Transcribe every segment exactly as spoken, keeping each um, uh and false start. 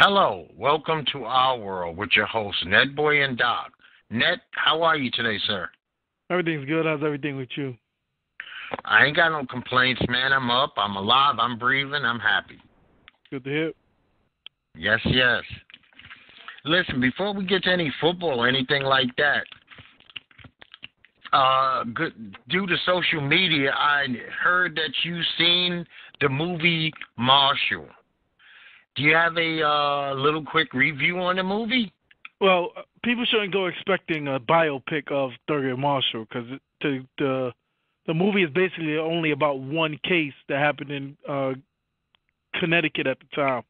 Hello, welcome to Our World with your hosts, Ned Boy and Doc. Ned, how are you today, sir? Everything's good. How's everything with you? I ain't got no complaints, man. I'm up. I'm alive. I'm breathing. I'm happy. Good to hear. Yes, yes. Listen, before we get to any football or anything like that, uh, good, due to social media, I heard that you've seen the movie Marshall. Do you have a uh, little quick review on the movie? Well, people shouldn't go expecting a biopic of Thurgood Marshall because the, the the movie is basically only about one case that happened in uh, Connecticut at the time.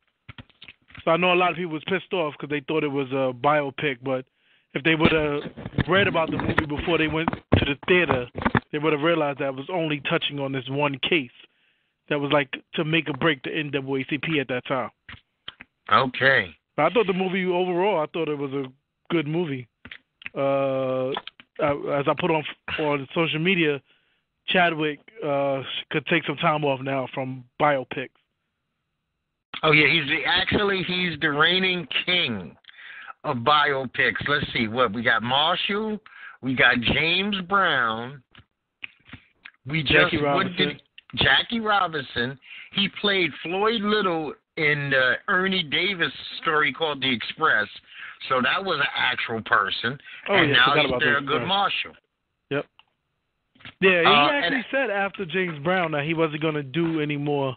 So I know a lot of people was pissed off because they thought it was a biopic, but if they would have read about the movie before they went to the theater, they would have realized that it was only touching on this one case. That was like to make or break the N double A C P at that time. Okay. I thought the movie overall, I thought it was a good movie. Uh, as I put on on social media, Chadwick uh, could take some time off now from biopics. Oh yeah, he's the, actually he's the reigning king of biopics. Let's see what we got: Marshall, we got James Brown, we just Jackie Robinson. Jackie Robinson, he played Floyd Little in the Ernie Davis story called The Express, so that was an actual person, oh, and yeah, now he's Thurgood Marshall. Yep. Yeah, he uh, actually and, said after James Brown that he wasn't going to do any more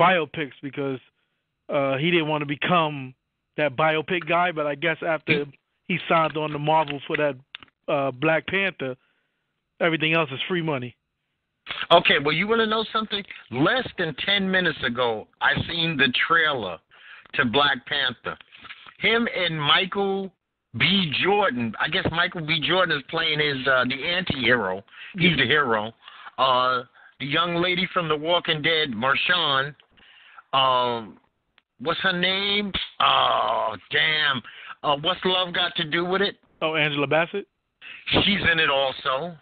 biopics because uh, he didn't want to become that biopic guy, but I guess after he signed on to Marvel for that uh, Black Panther, everything else is free money. Okay, well, you want to know something? Less than ten minutes ago, I seen the trailer to Black Panther. Him and Michael B. Jordan. I guess Michael B. Jordan is playing his uh, the anti-hero. He's the hero. Uh, the young lady from The Walking Dead, Marshawn. Um, what's her name? Oh, damn. Uh, what's love got to do with it? Oh, Angela Bassett? She's in it also.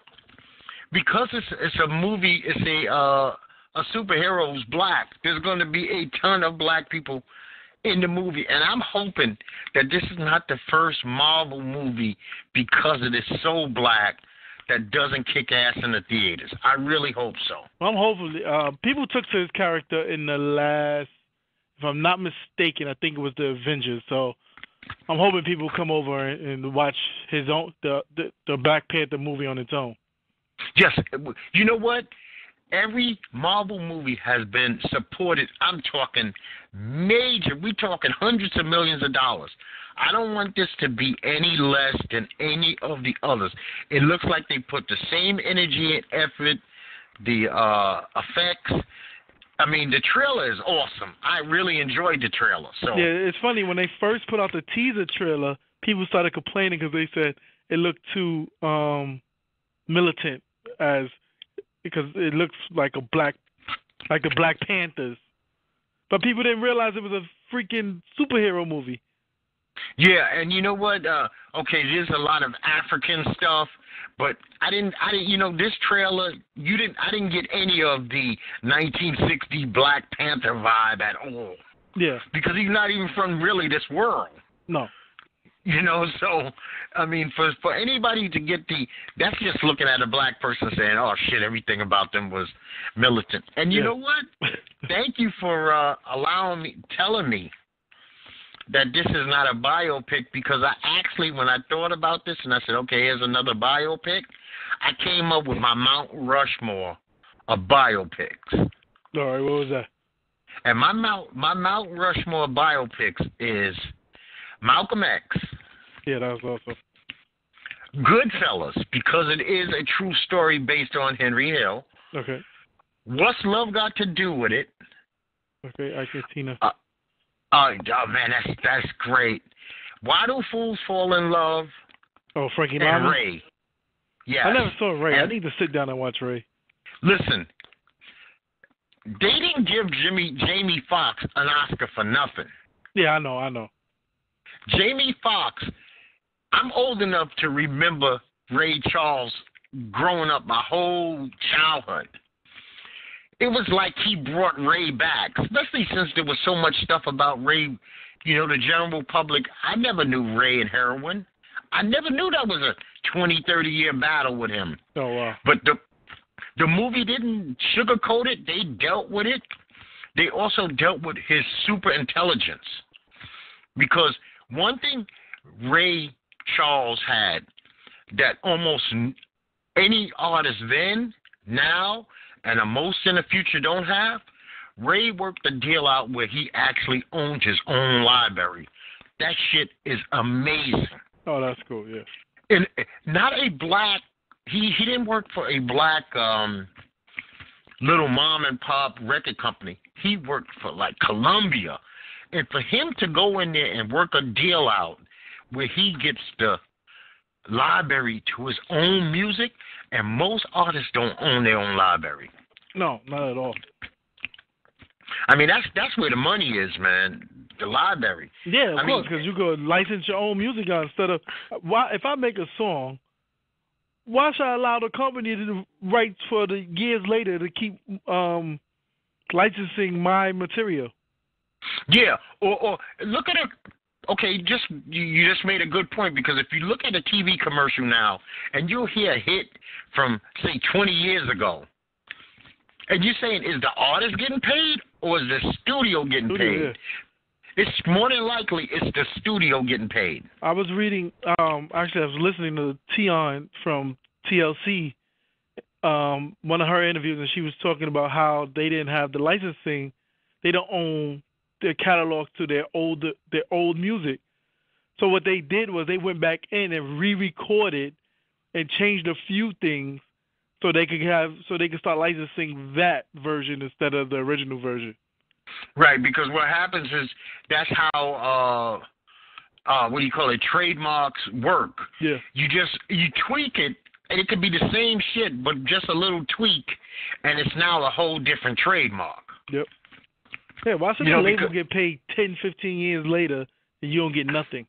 Because it's it's a movie, it's a uh, a superhero's black. There's going to be a ton of black people in the movie, and I'm hoping that this is not the first Marvel movie because it is so black that doesn't kick ass in the theaters. I really hope so. Well, I'm hopeful. Uh, people took to his character in the last, if I'm not mistaken, I think it was the Avengers. So I'm hoping people come over and, and watch his own the, the the Black Panther movie on its own. Yes, you know what? Every Marvel movie has been supported. I'm talking major. We're talking hundreds of millions of dollars. I don't want this to be any less than any of the others. It looks like they put the same energy and effort, the uh, effects. I mean, the trailer is awesome. I really enjoyed the trailer. So yeah, it's funny. When they first put out the teaser trailer, people started complaining because they said it looked too um, militant. As because it looks like a black, like the Black Panthers, but people didn't realize it was a freaking superhero movie. Yeah, and you know what? Uh, okay, there's a lot of African stuff, but I didn't, I didn't, you know, this trailer, you didn't, I didn't get any of the nineteen sixty Black Panther vibe at all. Yeah, because he's not even from really this world. No. You know, so, I mean, for for anybody to get the, that's just looking at a black person saying, oh, shit, everything about them was militant. And you yeah. know what? Thank you for uh, allowing me, telling me that this is not a biopic because I actually, when I thought about this and I said, okay, here's another biopic, I came up with my Mount Rushmore of biopics. All right, what was that? And my Mount, my Mount Rushmore biopics is Malcolm X. Yeah, that was awesome. Goodfellas, because it is a true story based on Henry Hill. Okay. What's Love Got to Do with It? Okay, I get Tina. Uh, uh, oh, man, that's that's great. Why Do Fools Fall in Love? Oh, Frankie Lama? Ray. Yeah. I never saw Ray. And I need to sit down and watch Ray. Listen, they didn't give Jimmy Jamie Foxx an Oscar for nothing. Yeah, I know, I know. Jamie Foxx, I'm old enough to remember Ray Charles growing up my whole childhood. It was like he brought Ray back, especially since there was so much stuff about Ray You know, the general public, I never knew Ray and heroin. I never knew that was a twenty, thirty-year battle with him. So, uh, but the the movie didn't sugarcoat it. They dealt with it. They also dealt with his super intelligence. Because one thing Ray Charles had that almost any artist then, now, and most in the future don't have, Ray worked the deal out where he actually owned his own library. That shit is amazing. Oh, that's cool, yeah. And not a black, he, he didn't work for a black um, little mom and pop record company. He worked for, like, Columbia. And for him to go in there and work a deal out where he gets the library to his own music, and most artists don't own their own library. No, not at all. I mean, that's that's where the money is, man. The library. Yeah, of I course, because you could license your own music out instead of. Why, if I make a song, why should I allow the company to write for the years later to keep um, licensing my material? Yeah, or, or look at a. Okay, just you just made a good point, because if you look at a T V commercial now and you'll hear a hit from, say, twenty years ago, and you're saying, is the artist getting paid or is the studio getting studio, paid? Yeah. It's more than likely it's the studio getting paid. I was reading, um, actually I was listening to Tion from T L C, um, one of her interviews, and she was talking about how they didn't have the licensing. They don't own their catalog to their old, their old music. So what they did was they went back in and re-recorded and changed a few things, So they could have, so they could start licensing that version instead of the original version. Right, because what happens is that's how uh, uh, what do you call it? trademarks work. Yeah. You just you tweak it, and it could be the same shit, but just a little tweak, and it's now a whole different trademark. Yep. Yeah. Why should the label get paid ten, fifteen years later, and you don't get nothing?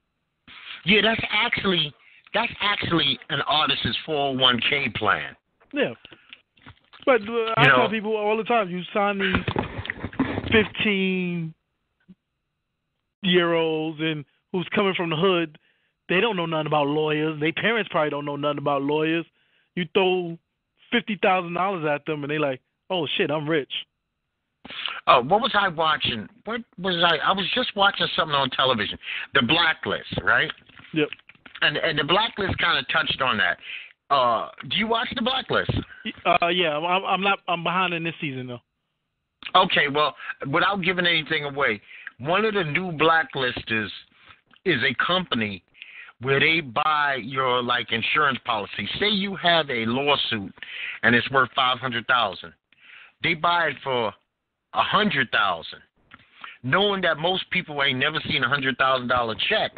Yeah, that's actually that's actually an artist's four oh one k plan. Yeah, but uh, I you know, tell people all the time, you sign these fifteen-year-olds and who's coming from the hood, they don't know nothing about lawyers. Their parents probably don't know nothing about lawyers. You throw fifty thousand dollars at them, and they like, oh, shit, I'm rich. Oh, what was I watching? What was I? I was just watching something on television, The Blacklist, right? Yep. And, and The Blacklist kind of touched on that. Uh, do you watch The Blacklist? Uh, yeah, I'm, I'm not. I'm behind in this season though. Okay, well, without giving anything away, one of the new blacklisters is a company where they buy your like insurance policy. Say you have a lawsuit and it's worth five hundred thousand. They buy it for a hundred thousand, knowing that most people ain't never seen a hundred thousand dollar check.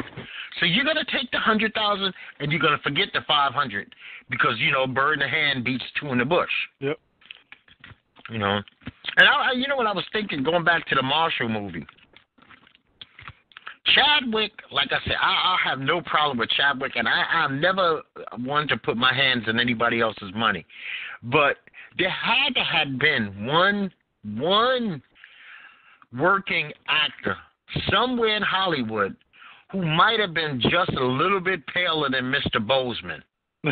So you're gonna take the hundred thousand and you're gonna forget the five hundred because you know, bird in the hand beats two in the bush. Yep. You know, and I, I, you know what I was thinking going back to the Marshall movie. Chadwick, like I said, I, I have no problem with Chadwick, and I, I've never wanted to put my hands in anybody else's money, but there had to have been one one working actor somewhere in Hollywood who might have been just a little bit paler than Mister Boseman. uh,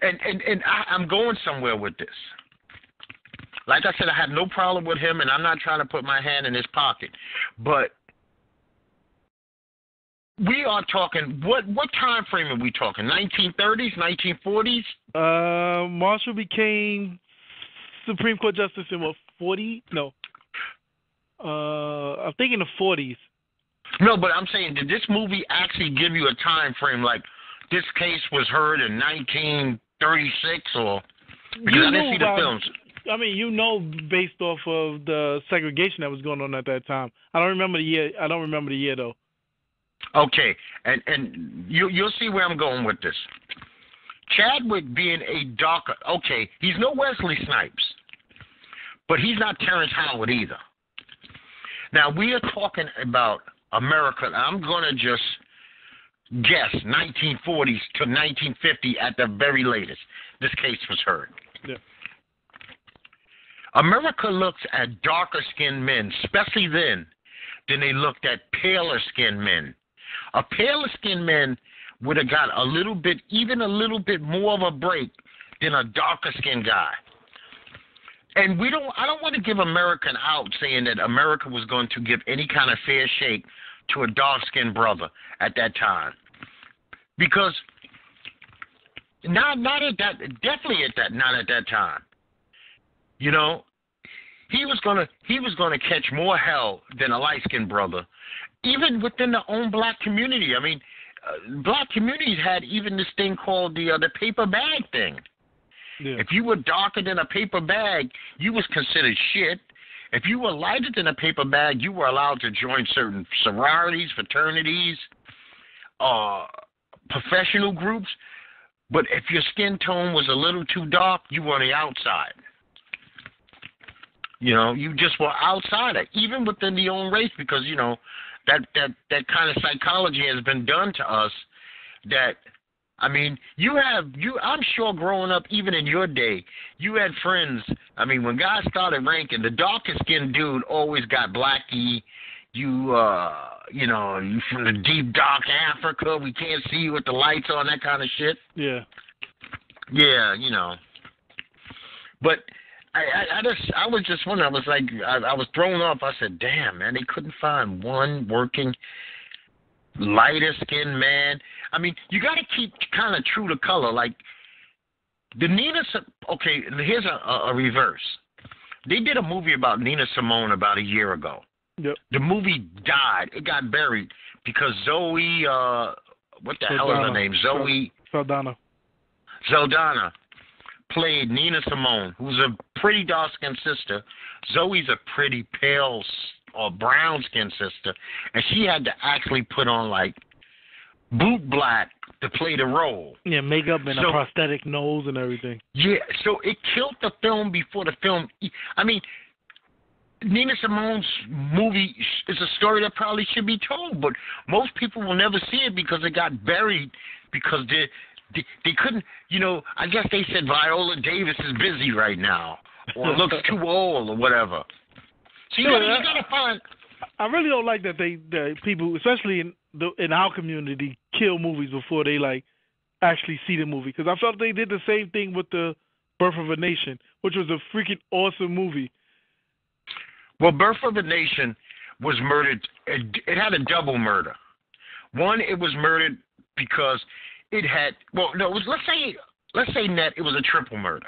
and and, and I, I'm going somewhere with this. Like I said, I have no problem with him, and I'm not trying to put my hand in his pocket. But we are talking, what, what time frame are we talking? nineteen thirties, nineteen forties? Uh, Marshall became Supreme Court Justice in what, forty? No. Uh, I'm thinking the forties. No, but I'm saying, did this movie actually give you a time frame? Like, this case was heard in nineteen thirty-six, or because you I didn't see the about, films. I mean, you know, based off of the segregation that was going on at that time. I don't remember the year. I don't remember the year though. Okay, and and you you'll see where I'm going with this. Chadwick being a darker, okay, he's no Wesley Snipes, but he's not Terrence Howard either. Now, we are talking about America. I'm going to just guess nineteen forties to nineteen fifty at the very latest. This case was heard. Yeah. America looks at darker-skinned men, especially then, Then they looked at paler-skinned men. A paler-skinned man would have got a little bit, even a little bit more of a break than a darker-skinned guy. And we don't, I don't want to give America an out saying that America was going to give any kind of fair shake to a dark-skinned brother at that time. Because not, not at that, definitely at that, not at that time. You know, he was gonna, he was gonna catch more hell than a light-skinned brother, even within the own black community. I mean, uh, black communities had even this thing called the uh, the paper bag thing. Yeah. If you were darker than a paper bag, you was considered shit. If you were lighter than a paper bag, you were allowed to join certain sororities, fraternities, uh, professional groups. But if your skin tone was a little too dark, you were on the outside. You know, you just were outsider, even within the own race, because, you know, that, that, that kind of psychology has been done to us that, I mean, you have, you. I'm sure growing up, even in your day, you had friends. I mean, when guys started ranking, the darkest-skinned dude always got Blackie. You, uh, you know, you from the deep, dark Africa. We can't see you with the lights on, that kind of shit. Yeah. Yeah, you know. But... I, I, I just, I was just wondering, I was like, I, I was thrown off. I said, damn, man, they couldn't find one working lighter-skinned man. I mean, you got to keep kind of true to color. Like, the Nina, okay, here's a, a, a reverse. They did a movie about Nina Simone about a year ago. Yep. The movie died. It got buried because Zoe, uh, what the Saldana. hell is her name? Zoe. Saldana. Saldana. Played Nina Simone, who's a pretty dark-skinned sister. Zoe's a pretty pale or brown-skinned sister, and she had to actually put on, like, boot black to play the role. Yeah, makeup and so, a prosthetic nose and everything. Yeah, so it killed the film before the film. I mean, Nina Simone's movie is a story that probably should be told, but most people will never see it because it got buried because they're... They, they couldn't, you know, I guess they said Viola Davis is busy right now or looks too old or whatever. So, you yeah, know, you got to find... I really don't like that they, that people, especially in the, in our community, kill movies before they, like, actually see the movie. Because I felt they did the same thing with the Birth of a Nation, which was a freaking awesome movie. Well, Birth of a Nation was murdered. It, it had a double murder. One, it was murdered because... It had, well, no, it was, let's say, let's say that it was a triple murder.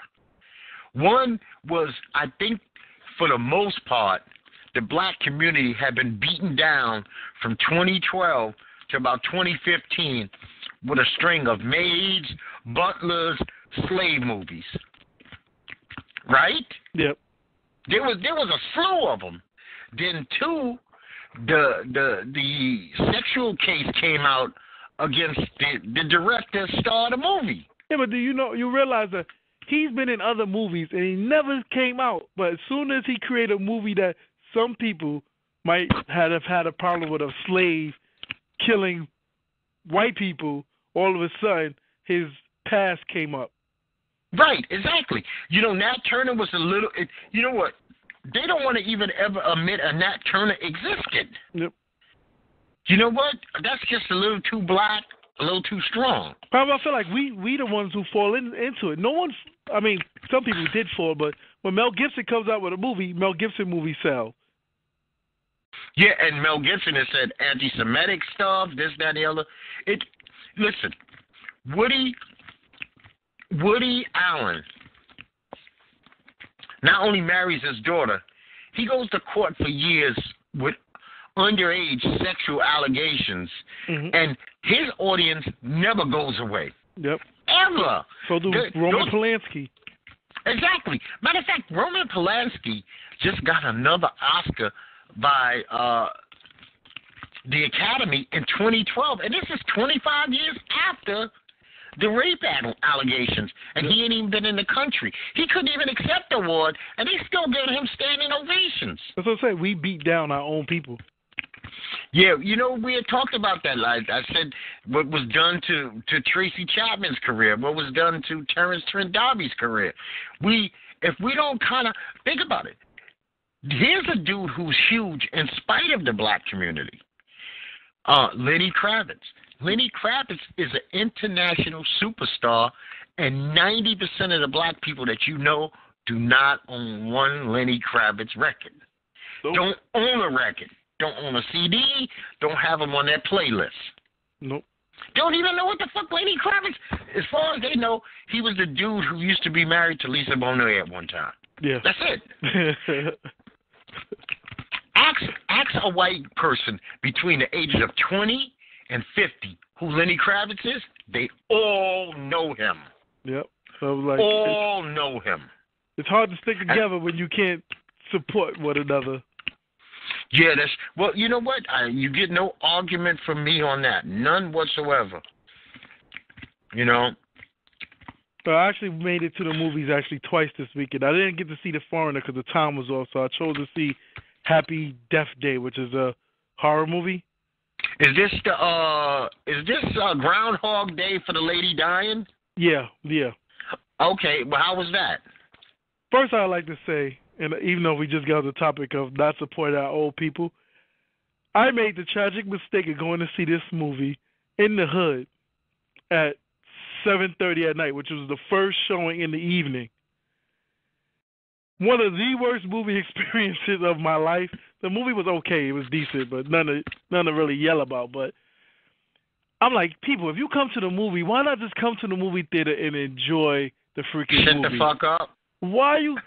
One was, I think, for the most part, the black community had been beaten down from twenty twelve to about twenty fifteen with a string of maids, butlers, slave movies. Right? Yep. There was there was a slew of them. Then two, the the the sexual case came out against the, the director star of the movie. Yeah, but do you know, you realize that he's been in other movies and he never came out. But as soon as he created a movie that some people might have had a problem with, a slave killing white people, all of a sudden his past came up. Right, exactly. You know, Nat Turner was a little, it, you know what? They don't want to even ever admit a Nat Turner existed. Yep. You know what? That's just a little too black, a little too strong. Probably, I feel like we we the ones who fall in, into it. No one's, I mean, some people did fall, but when Mel Gibson comes out with a movie, Mel Gibson movie sell. Yeah, and Mel Gibson has said anti-Semitic stuff, this, that, the other. It, listen, Woody, Woody Allen not only marries his daughter, he goes to court for years with underage sexual allegations, mm-hmm. and his audience never goes away. Yep. Ever. So do the, Roman those, Polanski. Exactly. Matter of fact, Roman Polanski just got another Oscar by uh, the Academy in twenty twelve, and this is twenty-five years after the rape allegations, and yep. he ain't even been in the country. He couldn't even accept the award, and they still gave him standing ovations. That's what I say. We beat down our own people. Yeah, you know, we had talked about that. Like I said, what was done to, to Tracy Chapman's career, what was done to Terrence Trent D'Arby's career. We, if we don't kind of, think about it. There's a dude who's huge in spite of the black community. Uh, Lenny Kravitz. Lenny Kravitz is an international superstar, and ninety percent of the black people that you know do not own one Lenny Kravitz record. Nope. Don't own a record. Don't own a C D. Don't have them on their playlist. Nope. Don't even know what the fuck Lenny Kravitz, as far as they know, he was the dude who used to be married to Lisa Bonet at one time. Yeah. That's it. ask, ask a white person between the ages of twenty and fifty who Lenny Kravitz is. They all know him. Yep. So like, all know him. It's hard to stick together and, when you can't support one another. Yeah, that's, well, you know what? I, you get no argument from me on that. None whatsoever. You know? So I actually made it to the movies actually twice this weekend. I didn't get to see The Foreigner because the time was off, so I chose to see Happy Death Day, which is a horror movie. Is this the uh, is this uh, Groundhog Day for the lady dying? Yeah, yeah. Okay, well, how was that? First, I'd like to say, and even though we just got the topic of not supporting our old people, I made the tragic mistake of going to see this movie in the hood at seven thirty at night, which was the first showing in the evening. One of the worst movie experiences of my life. The movie was okay. It was decent, but none to, none to really yell about. But I'm like, people, if you come to the movie, why not just come to the movie theater and enjoy the freaking Shut movie? Shut the fuck up. Why are you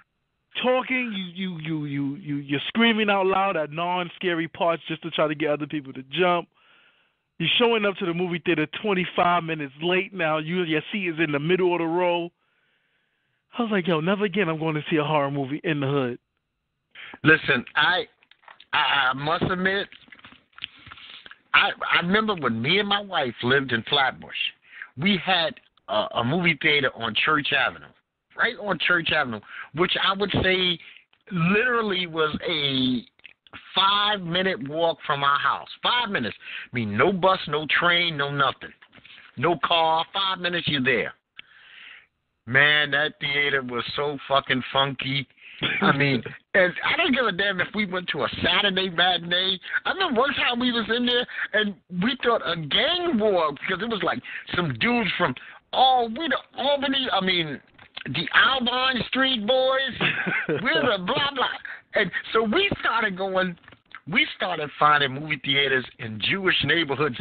talking? You, you, you, you, you, you're screaming out loud at non-scary parts just to try to get other people to jump. You're showing up to the movie theater twenty-five minutes late now. You, your seat is in the middle of the row. I was like, yo, never again I'm going to see a horror movie in the hood. Listen, I I must admit, I, I remember when me and my wife lived in Flatbush, we had a, a movie theater on Church Avenue, right on Church Avenue, which I would say literally was a five-minute walk from our house. Five minutes. I mean, no bus, no train, no nothing. No car. Five minutes, you're there. Man, that theater was so fucking funky. I mean, and I didn't give a damn if we went to a Saturday matinee. I remember one time we was in there, and we thought a gang war, because it was like some dudes from, oh, we the Albany, I mean, the Alvin Street Boys. We're the blah, blah. And so we started going, we started finding movie theaters in Jewish neighborhoods.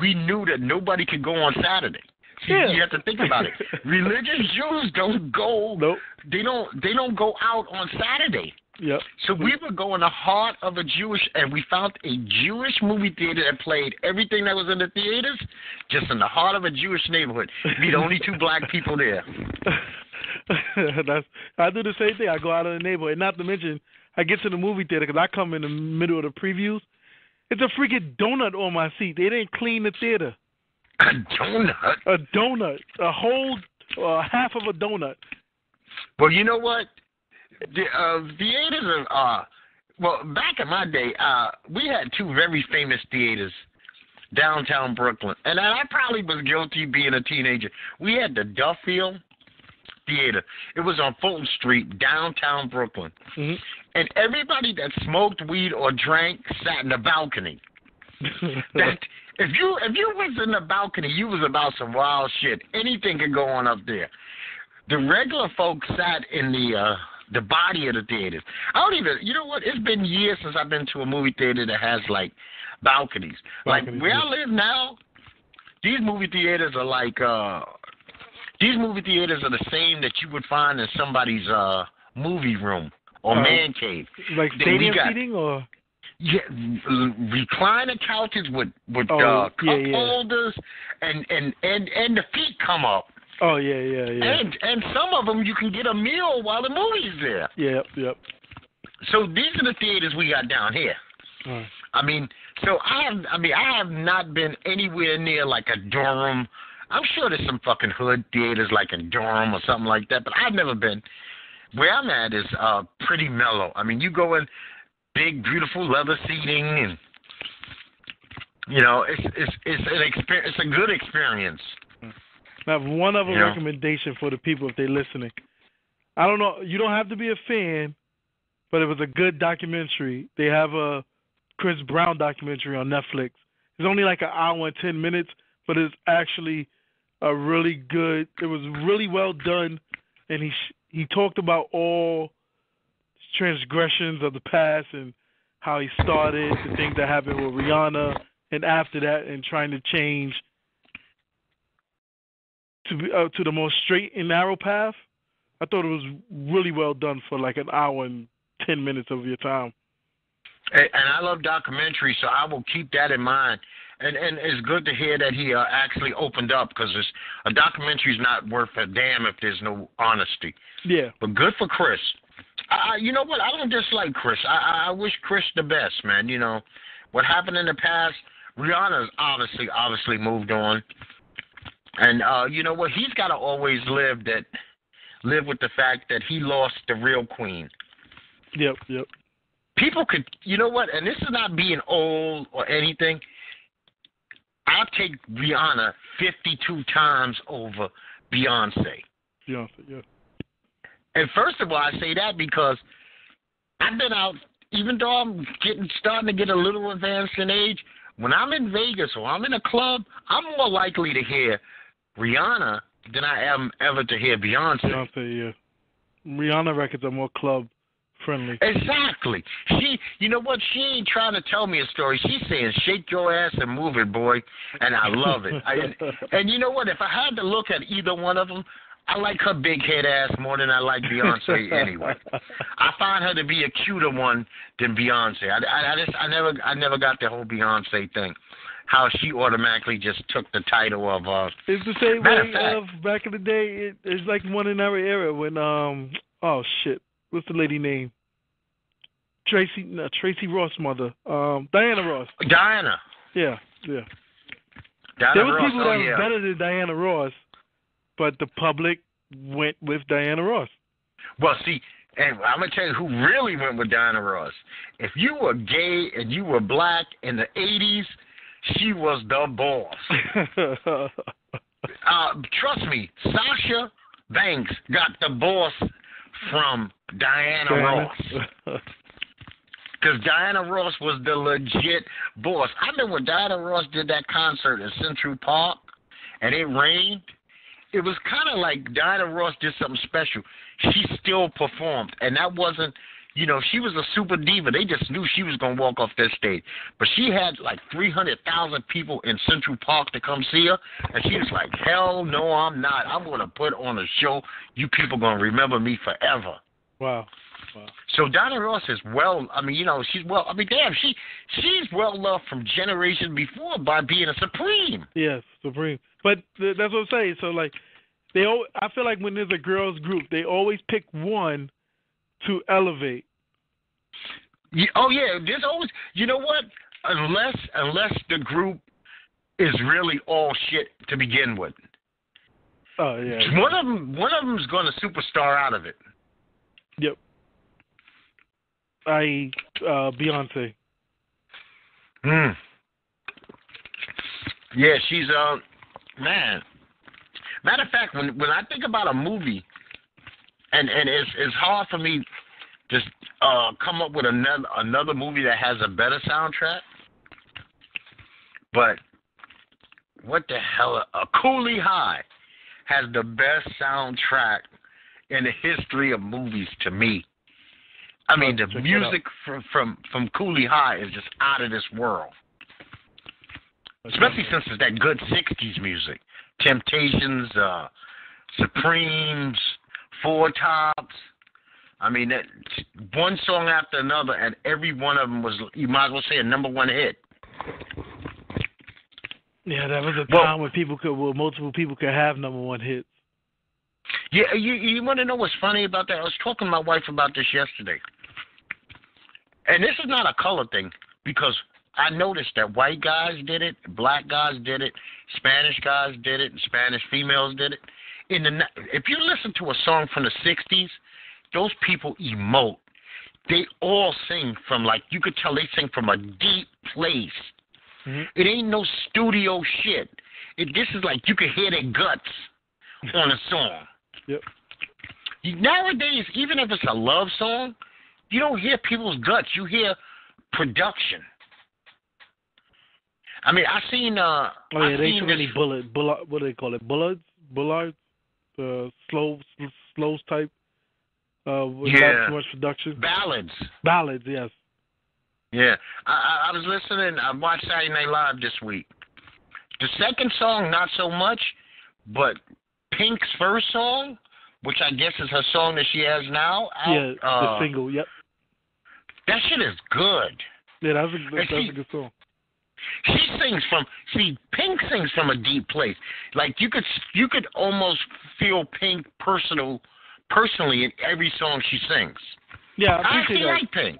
We knew that nobody could go on Saturday. See, yeah. You have to think about it. Religious Jews don't go. Nope. They don't. They don't go out on Saturday. Yep. So we would go in the heart of a Jewish, and we found a Jewish movie theater that played everything that was in the theaters, just in the heart of a Jewish neighborhood. We the only two black people there. That's, I do the same thing. I go out of the neighborhood. Not to mention, I get to the movie theater because I come in the middle of the previews. It's a freaking donut on my seat. They didn't clean the theater. A donut? A donut. A whole uh, half of a donut. Well, you know what? The uh, theaters are, uh, well, back in my day, uh, we had two very famous theaters downtown Brooklyn. And I probably was guilty being a teenager. We had the Duffield Theater. It was on Fulton Street, downtown Brooklyn. Mm-hmm. And everybody that smoked weed or drank sat in the balcony. that if you if you was in the balcony, you was about some wild shit. Anything could go on up there. The regular folks sat in the uh, the body of the theater. I don't even, you know what? It's been years since I've been to a movie theater that has like balconies. balconies like where yeah. I live now, these movie theaters are like uh, these movie theaters are the same that you would find in somebody's uh, movie room or uh, man cave. Like stadium seating or. Yeah, recliner couches with with oh, uh, cup yeah, yeah. holders and, and, and, and the feet come up. Oh yeah, yeah, yeah. And and some of them you can get a meal while the movie's there. Yep, yep. So these are the theaters we got down here. Mm. I mean, so I have I mean I have not been anywhere near like a Durham. I'm sure there's some fucking hood theaters like in Durham or something like that, but I've never been. Where I'm at is uh pretty mellow. I mean, you go in. Big, beautiful leather seating, and you know, it's it's it's an experience. It's a good experience. I have one other you recommendation know? for the people if they're listening. I don't know. You don't have to be a fan but it was a good documentary. They have a Chris Brown documentary on Netflix. It's only like an hour and ten minutes, but it's actually a really good. It was really well done, and he he talked about all transgressions of the past and how he started, the things that happened with Rihanna, and after that, and trying to change to be, uh, to the most straight and narrow path. I thought it was really well done for like an hour and ten minutes of your time. And I love documentaries, so I will keep that in mind. And and it's good to hear that he uh, actually opened up, because a documentary is not worth a damn if there's no honesty. Yeah. But good for Chris. I, you know what? I don't dislike Chris. I, I wish Chris the best, man. You know, what happened in the past, Rihanna's obviously, obviously moved on. And uh, you know what? He's got to always live that, live with the fact that he lost the real queen. Yep, yep. People could, you know what, and this is not being old or anything. I'll take Rihanna fifty-two times over Beyonce. Beyonce, yeah. And first of all, I say that because I've been out, even though I'm getting starting to get a little advanced in age, when I'm in Vegas or I'm in a club, I'm more likely to hear Rihanna than I am ever to hear Beyonce. Beyonce, yeah. Rihanna records are more club friendly. Exactly. She, you know what? She ain't trying to tell me a story. She's saying, "Shake your ass and move it, boy," and I love it. I, and, and you know what? If I had to look at either one of them, I like her big head ass more than I like Beyonce anyway. I find her to be a cuter one than Beyonce. I, I, I just, I never, I never got the whole Beyonce thing. How she automatically just took the title of. Uh, it's the same way of uh, back in the day. It, it's like one in our era when um oh shit. What's the lady name? Tracy, no, Tracy Ross' mother. Um, Diana Ross. Diana. Yeah, yeah. Diana there was people Ross, that oh, was yeah. better than Diana Ross, but the public went with Diana Ross. Well, see, and I'm going to tell you who really went with Diana Ross. If you were gay and you were black in the eighties, she was the boss. uh, trust me, Sasha Banks got the boss from Diana, Diana. Ross. Because Diana Ross was the legit boss. I remember when Diana Ross did that concert in Central Park and it rained. It was kind of like Diana Ross did something special. She still performed. And that wasn't, you know, she was a super diva. They just knew she was going to walk off that stage. But she had like three hundred thousand people in Central Park to come see her. And she was like, hell no, I'm not. I'm going to put on a show. You people are going to remember me forever. Wow. Wow. So Diana Ross is well, I mean, you know, she's well, I mean, damn, she she's well loved from generation before by being a Supreme. Yes, Supreme. But th- that's what I'm saying. So, like, they. Al- I feel like when there's a girls group, they always pick one to elevate. Yeah, oh, yeah, there's always, you know what, unless unless the group is really all shit to begin with. Oh, yeah. One of them, one of them is going to superstar out of it. Yep. I, uh, Beyonce. Hmm. Yeah, she's, uh, man. Matter of fact, when when I think about a movie, and, and it's it's hard for me to uh, come up with another another movie that has a better soundtrack. But what the hell? Uh, Cooley High has the best soundtrack in the history of movies to me. I mean, the music from, from, from Cooley High is just out of this world. Especially since it's that good sixties music. Temptations, uh, Supremes, Four Tops. I mean, that, one song after another, and every one of them was, you might as well say, a number one hit. Yeah, that was a time well, when people could, well, multiple people could have number one hits. Yeah, you you want to know what's funny about that? I was talking to my wife about this yesterday. And this is not a color thing, because I noticed that white guys did it, black guys did it, Spanish guys did it, and Spanish females did it. In the If you listen to a song from the sixties, those people emote. They all sing from, like, you could tell they sing from a deep place. Mm-hmm. It ain't no studio shit. It, this is like you can hear their guts on a song. Yep. Nowadays, even if it's a love song, You don't hear people's guts. You hear production. I mean, I seen. Uh, oh yeah, I they seen too many this... bullet, bullet. What do they call it? Bullets, bullets, uh, slow, slows type. Uh, yeah. Not too much production. Ballads. Ballads, yes. Yeah, I, I was listening. I watched Saturday Night Live this week. The second song, not so much, but Pink's first song, which I guess is her song that she has now. Out, yeah, the uh, single, yep. That shit is good. Yeah, that's a, that's she, a good song. She sings from, see, Pink sings from a deep place. Like, you could you could almost feel Pink personal, personally in every song she sings. Yeah, I actually like Pink.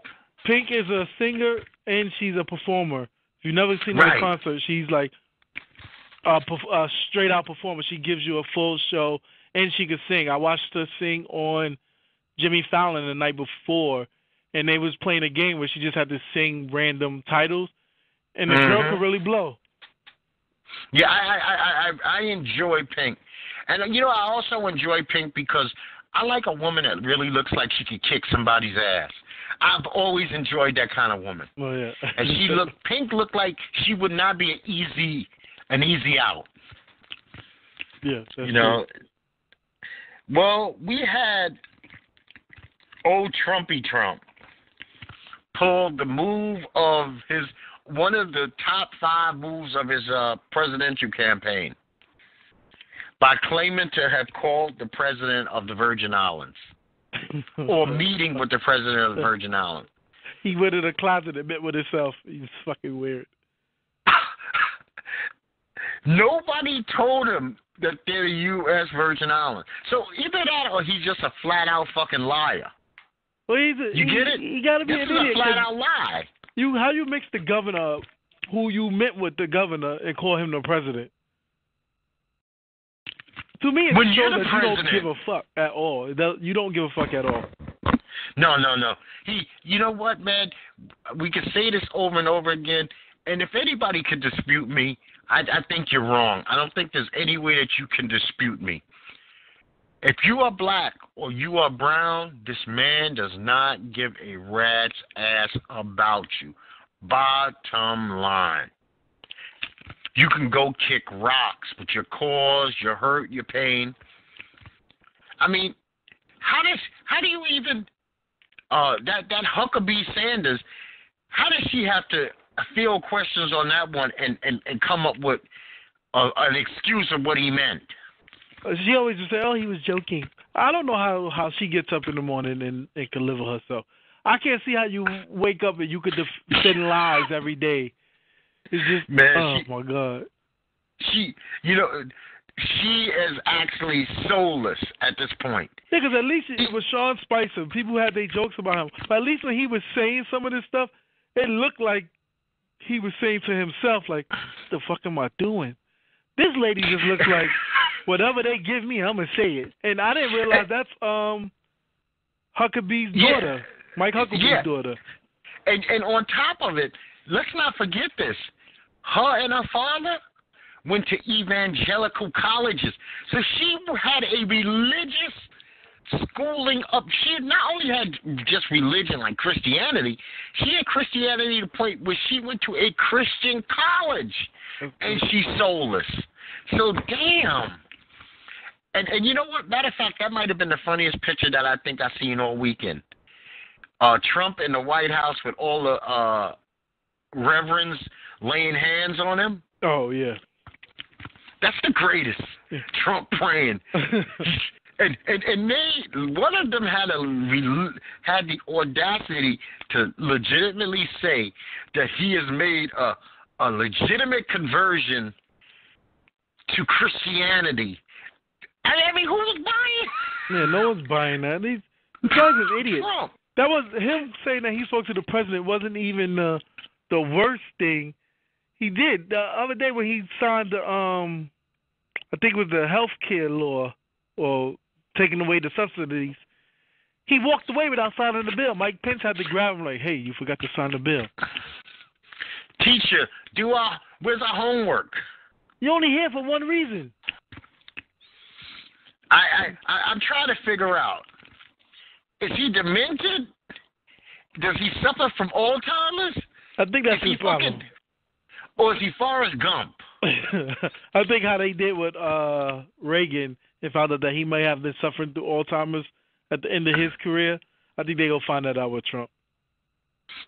Pink is a singer, and she's a performer. If you've never seen her right. in a concert, she's like a, a straight-out performer. She gives you a full show, and she can sing. I watched her sing on Jimmy Fallon the night before, and they was playing a game where she just had to sing random titles, and the mm-hmm. girl could really blow. Yeah, I, I, I, I enjoy Pink. And, you know, I also enjoy Pink because I like a woman that really looks like she could kick somebody's ass. I've always enjoyed that kind of woman. Oh, yeah. And she looked, Pink looked like she would not be an easy, an easy out. Yeah. You know. True. Well, we had old Trumpy Trump pull the move of his, one of the top five moves of his uh, presidential campaign, by claiming to have called the president of the Virgin Islands. Or meeting with the president of the Virgin Islands. He went in a closet and met with himself. He's fucking weird. Nobody told him that they're U S Virgin Islands. So either that or he's just a flat-out fucking liar. Well, he's a, you he, get it? He gotta be this an is idiot, a flat-out lie. You, how you mix the governor up, who you met with the governor, and call him the president? To me, it's shows that you don't give a fuck at all. You don't give a fuck at all. No, no, no. He, you know what, man? We can say this over and over again, and if anybody could dispute me, I, I think you're wrong. I don't think there's any way that you can dispute me. If you are black or you are brown, this man does not give a rat's ass about you. Bottom line. You can go kick rocks, but your cause, your hurt, your pain. I mean, how does how do you even uh, that that Huckabee Sanders? How does she have to field questions on that one and, and, and come up with uh, an excuse of what he meant? She always just say, "Oh, he was joking." I don't know how, how she gets up in the morning and, and can live with herself. I can't see how you wake up and you could defend lies every day. It's just, man, oh she, my God. She, you know, she is actually soulless at this point. Yeah, because at least it was Sean Spicer. People had their jokes about him. But at least when he was saying some of this stuff, it looked like he was saying to himself, like, what the fuck am I doing? This lady just looks like, whatever they give me, I'm going to say it. And I didn't realize that's um, Huckabee's yeah. daughter, Mike Huckabee's yeah. daughter. And and on top of it, let's not forget this. Her and her father went to evangelical colleges. So she had a religious schooling up. She had not only had just religion like Christianity, she had Christianity to the point where she went to a Christian college, and she's soulless. So damn. And and you know what? Matter of fact, that might have been the funniest picture that I think I've seen all weekend. Uh, Trump in the White House with all the uh, reverends laying hands on him. Oh, yeah. That's the greatest. Yeah. Trump praying. and, and and they, one of them had a had the audacity to legitimately say that he has made a, a legitimate conversion to Christianity. I mean, who's buying? Yeah, no one's buying that. He's, he's an idiot. Trump. That was him saying that he spoke to the president wasn't even uh, the worst thing he did. The other day when he signed the, um, I think it was the health care law or taking away the subsidies, he walked away without signing the bill. Mike Pence had to grab him like, hey, you forgot to sign the bill. Teacher, do our, where's our homework? You're only here for one reason. I, I, I I'm trying to figure out. Is he demented? does he suffer from Alzheimer's? I think that's is his problem. Fucking, or is he Forrest Gump? I think how they did with uh, Reagan, they found out that he may have been suffering through Alzheimer's at the end of his career. I think they're going to find that out with Trump.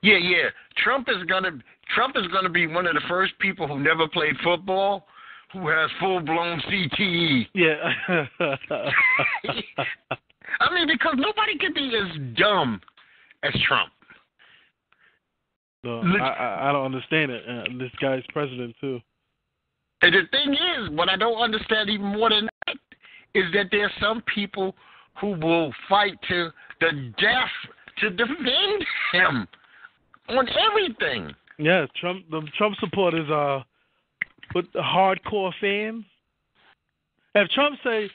Yeah, yeah. Trump is going to Trump is going to be one of the first people who never played football who has full-blown C T E. Yeah. I mean, because nobody could be as dumb as Trump. No, Look, I, I don't understand it. Uh, this guy's president, too. And the thing is, what I don't understand even more than that is that there are some people who will fight to the death to defend him on everything. Yeah, Trump. The Trump supporters are with the hardcore fans. If Trump say,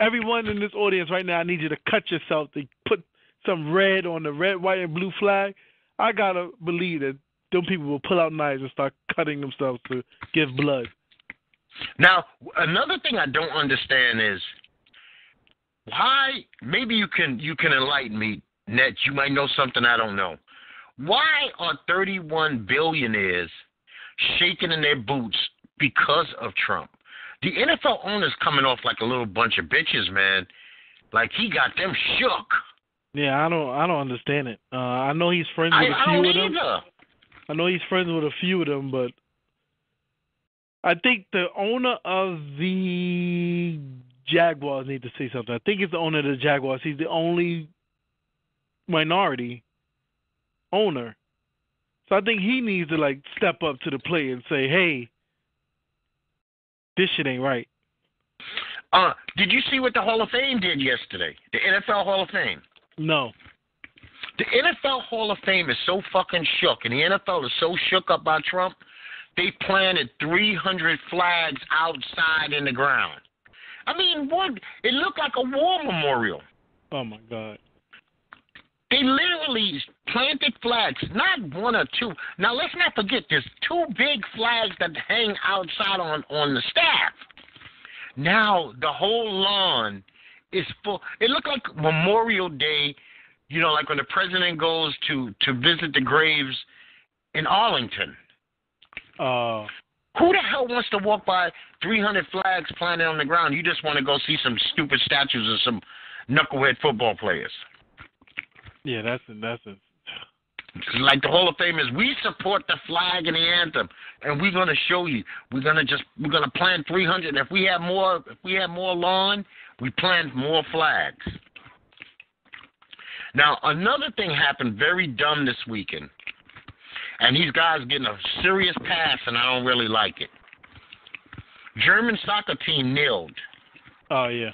"Everyone in this audience right now, I need you to cut yourself to put some red on the red, white, and blue flag," I gotta believe that them people will pull out knives and start cutting themselves to give blood. Now, another thing I don't understand is why. Maybe you can you can enlighten me, Nat. You might know something I don't know. Why are thirty-one billionaires shaking in their boots because of Trump? The N F L owner's coming off like a little bunch of bitches, man. Like he got them shook. Yeah, I don't I don't understand it. Uh, I know he's friends with I, a few of them. Either. I know he's friends with a few of them, but I think the owner of the Jaguars need to say something. I think it's the owner of the Jaguars. He's the only minority owner. So I think he needs to, like, step up to the plate and say, hey, this shit ain't right. Uh, did you see what the Hall of Fame did yesterday? The N F L Hall of Fame? No. The N F L Hall of Fame is so fucking shook, and the N F L is so shook up by Trump, they planted three hundred flags outside in the ground. I mean, what? It looked like a war memorial. Oh, my God. They literally planted flags, not one or two. Now, let's not forget, there's two big flags that hang outside on, on the staff. Now, the whole lawn is full. It looked like Memorial Day, you know, like when the president goes to, to visit the graves in Arlington. Uh, Who the hell wants to walk by three hundred flags planted on the ground? You just want to go see some stupid statues of some knucklehead football players. Yeah, that's a, that's a... like the Hall of Fame is. We support the flag and the anthem, and we're gonna show you. We're gonna just we're gonna plant three hundred. If we have more, if we have more lawn, we plant more flags. Now another thing happened very dumb this weekend, and these guys getting a serious pass, and I don't really like it. German soccer team kneeled. Oh yeah.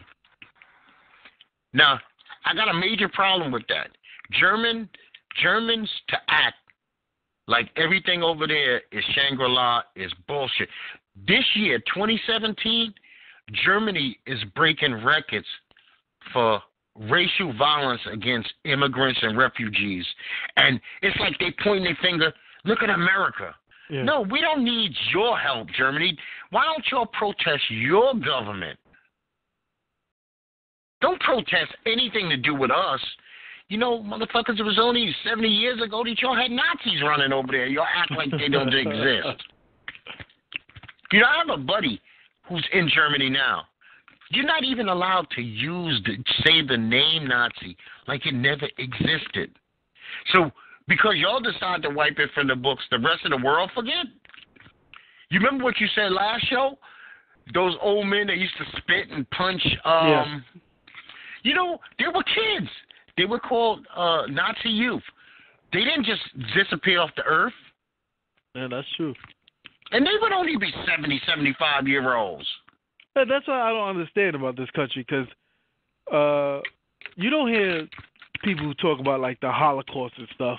Now I got a major problem with that. German, Germans to act like everything over there is Shangri-La is bullshit. This year, twenty seventeen, Germany is breaking records for racial violence against immigrants and refugees. And it's like they point their finger, look at America. Yeah. No, we don't need your help, Germany. Why don't y'all protest your government? Don't protest anything to do with us. You know, motherfuckers, it was only seventy years ago that y'all had Nazis running over there. Y'all act like they don't exist. You know, I have a buddy who's in Germany now. You're not even allowed to use, the, say the name Nazi like it never existed. So because y'all decide to wipe it from the books, the rest of the world forget. You remember what you said last show? Those old men that used to spit and punch. Um, yeah. You know, there were kids. They were called uh, Nazi youth. They didn't just disappear off the earth. Yeah, that's true. And they would only be seventy, seventy-five-year-olds. Yeah, that's what I don't understand about this country, because uh, you don't hear people talk about, like, the Holocaust and stuff.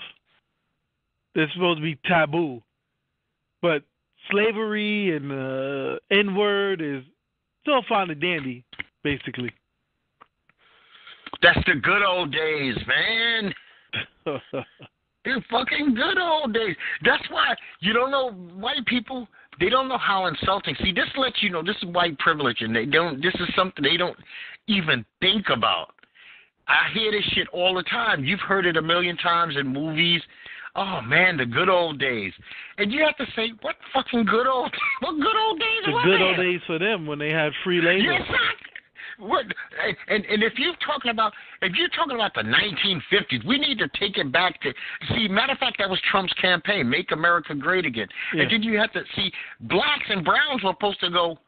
It's supposed to be taboo. But slavery and the uh, N-word is still fine and dandy, basically. That's the good old days, man. The fucking good old days. That's why you don't know white people. They don't know how insulting. See, this lets you know this is white privilege, and they don't. This is something they don't even think about. I hear this shit all the time. You've heard it a million times in movies. Oh, man, the good old days. And you have to say, what fucking good old days? What good old days The good old days for them when they had free labor. Yes, I, what, and, and if you're talking about if you're talking about the nineteen fifties, we need to take it back to, see, matter of fact, that was Trump's campaign, Make America Great Again. Yeah. And then you have to, see, blacks and browns were supposed to go,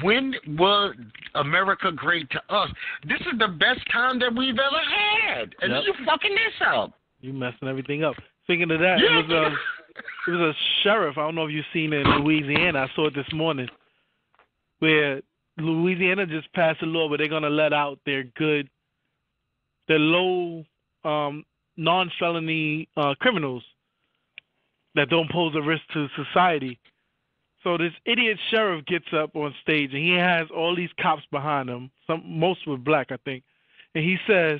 when was America great to us? This is the best time that we've ever had. And yep. You fucking this up. You messing everything up. Speaking of that, yeah. it, was a, it was a sheriff. I don't know if you've seen it in Louisiana. I saw it this morning. Where Louisiana just passed a law where they're going to let out their good, their low, um, non-felony uh, criminals that don't pose a risk to society. So this idiot sheriff gets up on stage, and he has all these cops behind him. Some, most were black, I think. And he says,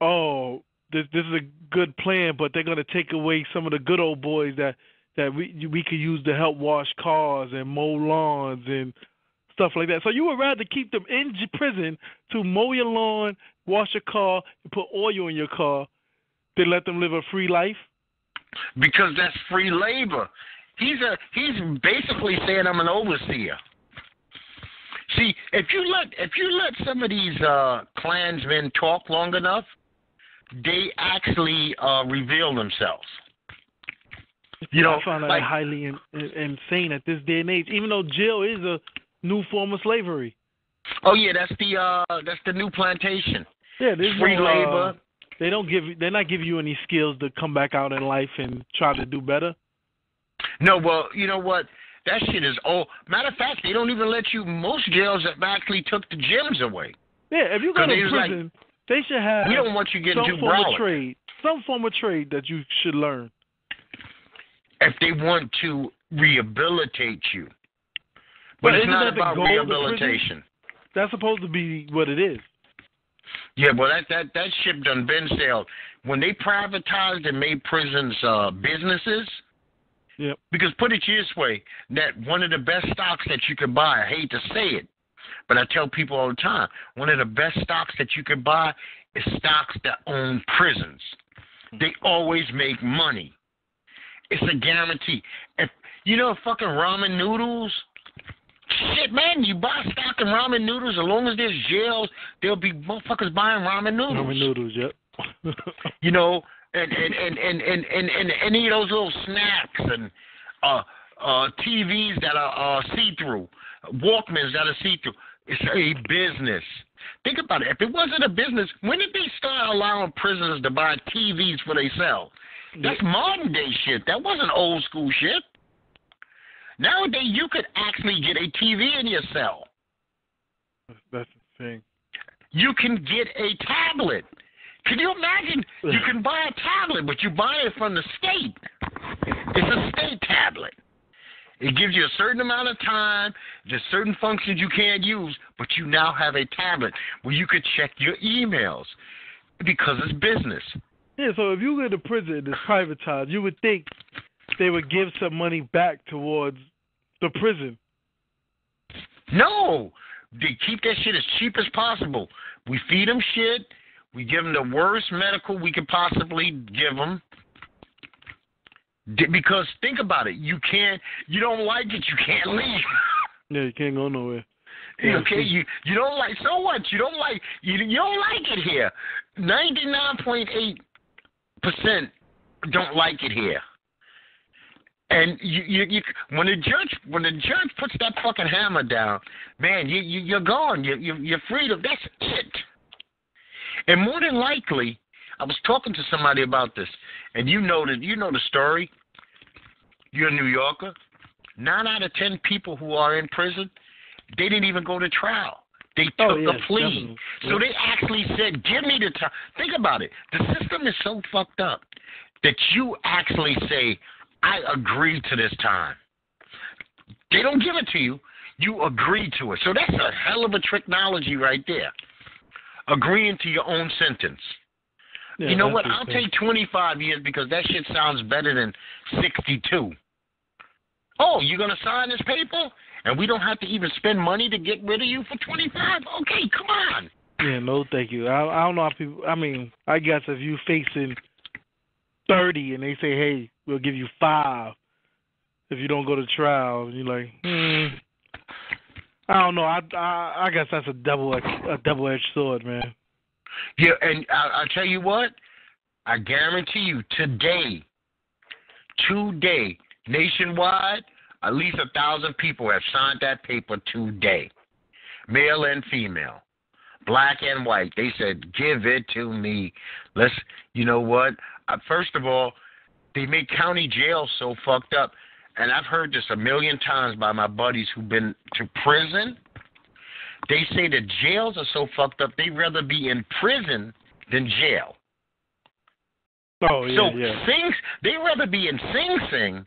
oh, this, this is a good plan, but they're going to take away some of the good old boys that, that we we could use to help wash cars and mow lawns and stuff like that. So you would rather keep them in prison to mow your lawn, wash your car, and put oil in your car than let them live a free life? Because that's free labor. He's a he's basically saying I'm an overseer. See, if you let if you let some of these uh, Klansmen talk long enough, they actually uh, reveal themselves. You know, I find that like, highly in, in, insane at this day and age. Even though jail is a new form of slavery. Oh yeah, that's the uh, that's the new plantation. Yeah, this free no, labor. Uh, they don't give they're not giving you any skills to come back out in life and try to do better. No, well, you know what? That shit is old. Matter of fact, they don't even let you. Most jails have actually took the gyms away. Yeah, if you go to prison, like, they should have we don't want you getting some form of trade, some form of trade that you should learn. If they want to rehabilitate you, but, but it's not about rehabilitation. That's supposed to be what it is. Yeah, well, that that that ship done been sailed when they privatized and made prisons uh, businesses. Yep. Because put it this way, that one of the best stocks that you can buy, I hate to say it, but I tell people all the time, one of the best stocks that you can buy is stocks that own prisons. They always make money. It's a guarantee. If you know fucking ramen noodles, shit, man, you buy stock in ramen noodles, as long as there's jails, there'll be motherfuckers buying ramen noodles. Ramen noodles, yep. You know, And and, and, and, and, and and any of those little snacks and uh, uh, T Vs that are uh, see-through, Walkmans that are see-through. It's a business. Think about it. If it wasn't a business, when did they start allowing prisoners to buy T Vs for themselves? That's modern-day shit. That wasn't old-school shit. Nowadays, you could actually get a T V in your cell. That's the thing. You can get a tablet. Can you imagine? You can buy a tablet, but you buy it from the state. It's a state tablet. It gives you a certain amount of time. There's certain functions you can't use, but you now have a tablet where you could check your emails because it's business. Yeah, so if you go to prison, it's privatized. You would think they would give some money back towards the prison. No. They keep that shit as cheap as possible. We feed them shit. We give them the worst medical we could possibly give them. Because think about it. You can't, you don't like it, you can't leave. Yeah, you can't go nowhere. Yeah. Okay, you, you don't like, so what? You don't like, you, you don't like it here. ninety-nine point eight percent don't like it here. And you, you, you, when the judge, when the judge puts that fucking hammer down, man, you, you you're gone. You, you, you're freedom. That's it. And more than likely, I was talking to somebody about this, and you know that you know the story. You're a New Yorker. Nine out of ten people who are in prison, they didn't even go to trial. They took oh, yes, a plea. Definitely. So they actually said, give me the time. Think about it. The system is so fucked up that you actually say, I agree to this time. They don't give it to you. You agree to it. So that's a hell of a technology right there. Agreeing to your own sentence. Yeah, you know what? I'll take twenty-five years because that shit sounds better than sixty-two. Oh, you're going to sign this paper? And we don't have to even spend money to get rid of you for twenty-five? Okay, come on. Yeah, no, thank you. I, I don't know how people. I mean, I guess if you facing thirty and they say, "Hey, we'll give you five if you don't go to trial," and you're like, hmm. I don't know. I, I I guess that's a double a double edged sword, man. Yeah, and I, I tell you what, I guarantee you today, today, nationwide, at least a thousand people have signed that paper today, male and female, black and white. They said, "Give it to me." Let's, you know what? Uh, first of all, they make county jails so fucked up. And I've heard this a million times by my buddies who've been to prison. They say the jails are so fucked up, they'd rather be in prison than jail. Oh, yeah, so yeah. Sing, they'd rather be in Sing Sing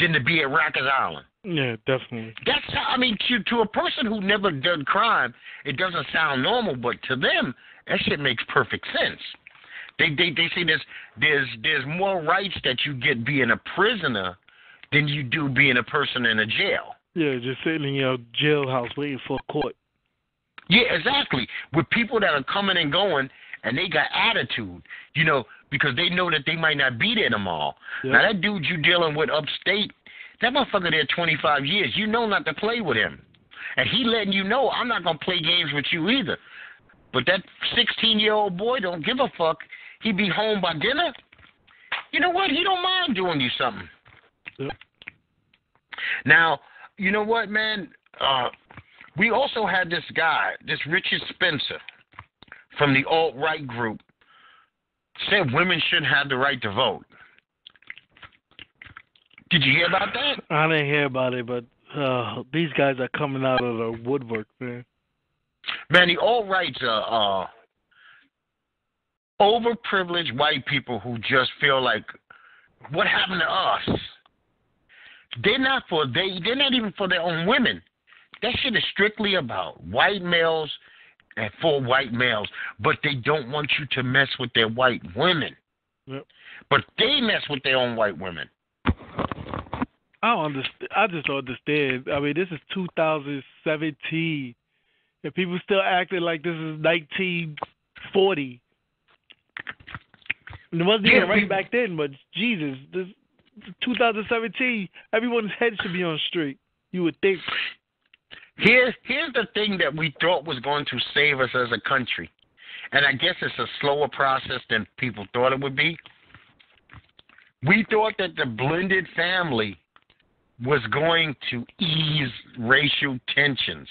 than to be at Rikers Island. Yeah, definitely. That's how, I mean, to, to a person who never done crime, it doesn't sound normal, but to them, that shit makes perfect sense. They they, they say there's, there's, there's more rights that you get being a prisoner than you do being a person in a jail. Yeah, just sitting in your jailhouse waiting for court. Yeah, exactly. With people that are coming and going, and they got attitude, you know, because they know that they might not be there tomorrow. Yeah. Now, that dude you dealing with upstate, that motherfucker there twenty-five years, you know not to play with him. And he letting you know, I'm not going to play games with you either. But that sixteen-year-old boy don't give a fuck. He be home by dinner. You know what? He don't mind doing you something. Yep. Now, you know what, man? Uh, we also had this guy, this Richard Spencer from the alt-right group, said women shouldn't have the right to vote. Did you hear about that? I didn't hear about it, but uh, these guys are coming out of the woodwork, man. Man, the alt-right's are uh, overprivileged white people who just feel like, what happened to us? They're not for they. They're not even for their own women. That shit is strictly about white males and for white males. But they don't want you to mess with their white women. Yep. But they mess with their own white women. I don't understand. I just don't understand. I mean, this is two thousand seventeen, and people still acting like this is nineteen forty. And it wasn't yeah, even right we, back then, but Jesus, this. two thousand seventeen, everyone's head should be on the street, you would think. Here, here's the thing that we thought was going to save us as a country, and I guess it's a slower process than people thought it would be. We thought that the blended family was going to ease racial tensions.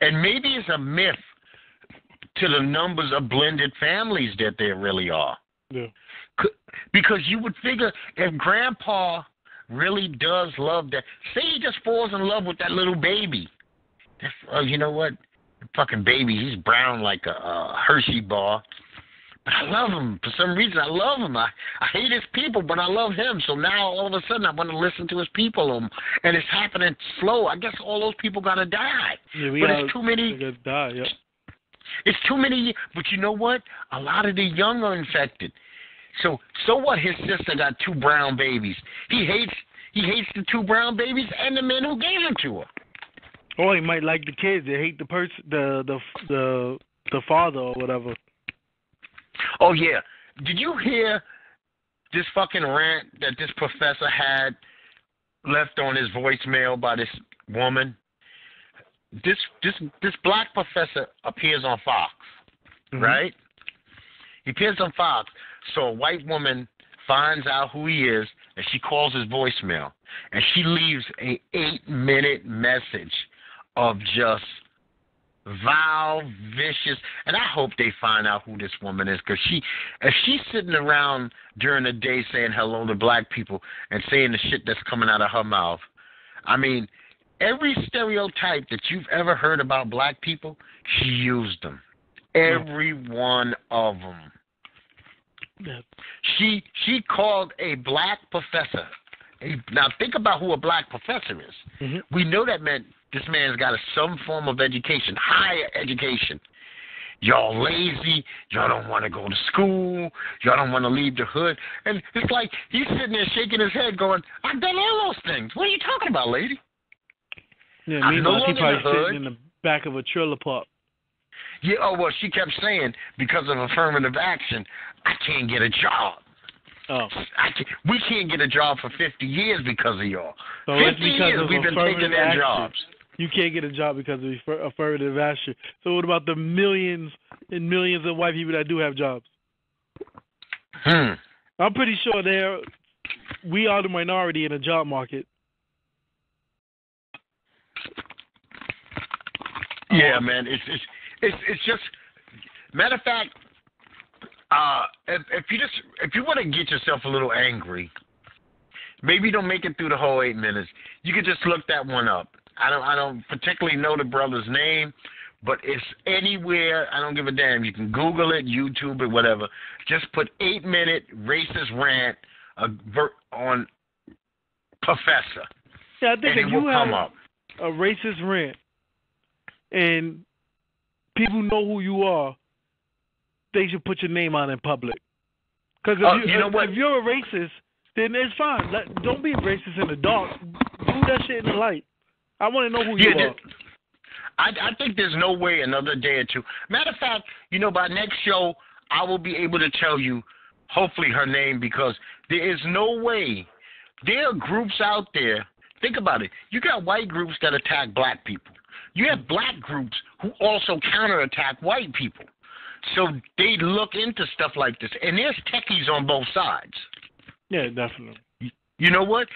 And maybe it's a myth to the numbers of blended families that there really are. Yeah. Because you would figure if grandpa really does love that, say he just falls in love with that little baby. That's, oh, you know what? The fucking baby, he's brown like a, a Hershey bar. But I love him. For some reason, I love him. I, I hate his people, but I love him. So now all of a sudden I want to listen to his people. Um, and it's happening slow. I guess all those people got to die. Yeah, we but gotta, it's too many. We gotta die, yep. It's too many. But you know what? A lot of the young are infected. So so what? His sister got two brown babies. He hates he hates the two brown babies and the men who gave them to her. Or he might like the kids. They hate the person, the, the the the father or whatever. Oh yeah. Did you hear this fucking rant that this professor had left on his voicemail by this woman? This this this black professor appears on Fox, mm-hmm. right? He appears on Fox. So a white woman finds out who he is, and she calls his voicemail, and she leaves an eight-minute message of just vile, vicious. And I hope they find out who this woman is, because she, if she's sitting around during the day saying hello to black people and saying the shit that's coming out of her mouth, I mean, every stereotype that you've ever heard about black people, she used them, every one of them. Yep. She she called a black professor. A, now think about who a black professor is. Mm-hmm. We know that man. This man's got a, some form of education, higher education. Y'all lazy. Y'all don't want to go to school. Y'all don't want to leave the hood. And it's like he's sitting there shaking his head, going, "I've done all those things. What are you talking about, lady?" Yeah, meanwhile, he's probably sitting in the back of a trailer park. Yeah, oh, well, she kept saying, because of affirmative action, I can't get a job. Oh. I can't, we can't get a job for fifty years because of y'all. So fifty years we've been taking their action. Jobs. You can't get a job because of affirmative action. So what about the millions and millions of white people that do have jobs? Hmm. I'm pretty sure they're, we are the minority in the job market. Yeah, um, man. It's, it's it's it's just, matter of fact, uh, if, if you just if you want to get yourself a little angry, maybe you don't make it through the whole eight minutes. You could just look that one up. I don't I don't particularly know the brother's name, but it's anywhere. I don't give a damn. You can Google it, YouTube it, whatever. Just put eight minute racist rant on Professor. Yeah, I think and if it you will have come up. A racist rant, and people know who you are, they should put your name out in public. Because if, uh, you, you know if, if you're a racist, then it's fine. Let, don't be racist in the dark. Do that shit in the light. I want to know who yeah, you are. I, I think there's no way another day or two. Matter of fact, you know, by next show, I will be able to tell you, hopefully, her name, because there is no way. There are groups out there. Think about it. You got white groups that attack black people. You have black groups who also counterattack white people. So they look into stuff like this. And there's techies on both sides. Yeah, definitely. You know what?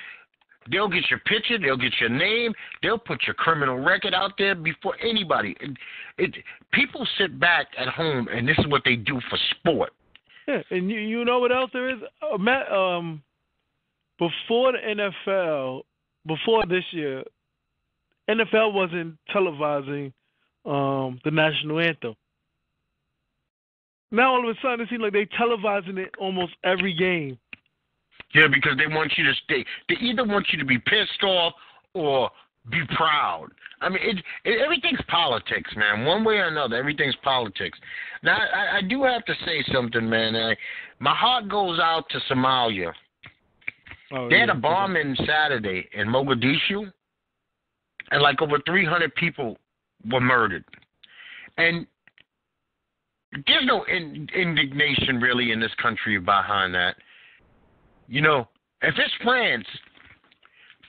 They'll get your picture. They'll get your name. They'll put your criminal record out there before anybody. It, it, people sit back at home, and this is what they do for sport. Yeah, and you, you know what else there is? Uh, Matt, um, before the N F L, before this year, N F L wasn't televising um, the national anthem. Now all of a sudden, it seems like they're televising it almost every game. Yeah, because they want you to stay. They either want you to be pissed off or be proud. I mean, it, it, everything's politics, man. One way or another, everything's politics. Now, I, I do have to say something, man. I, my heart goes out to Somalia. Oh, they yeah. had a bombing Saturday in Mogadishu, and like over three hundred people were murdered. And there's no in, indignation really in this country behind that. You know, if it's France,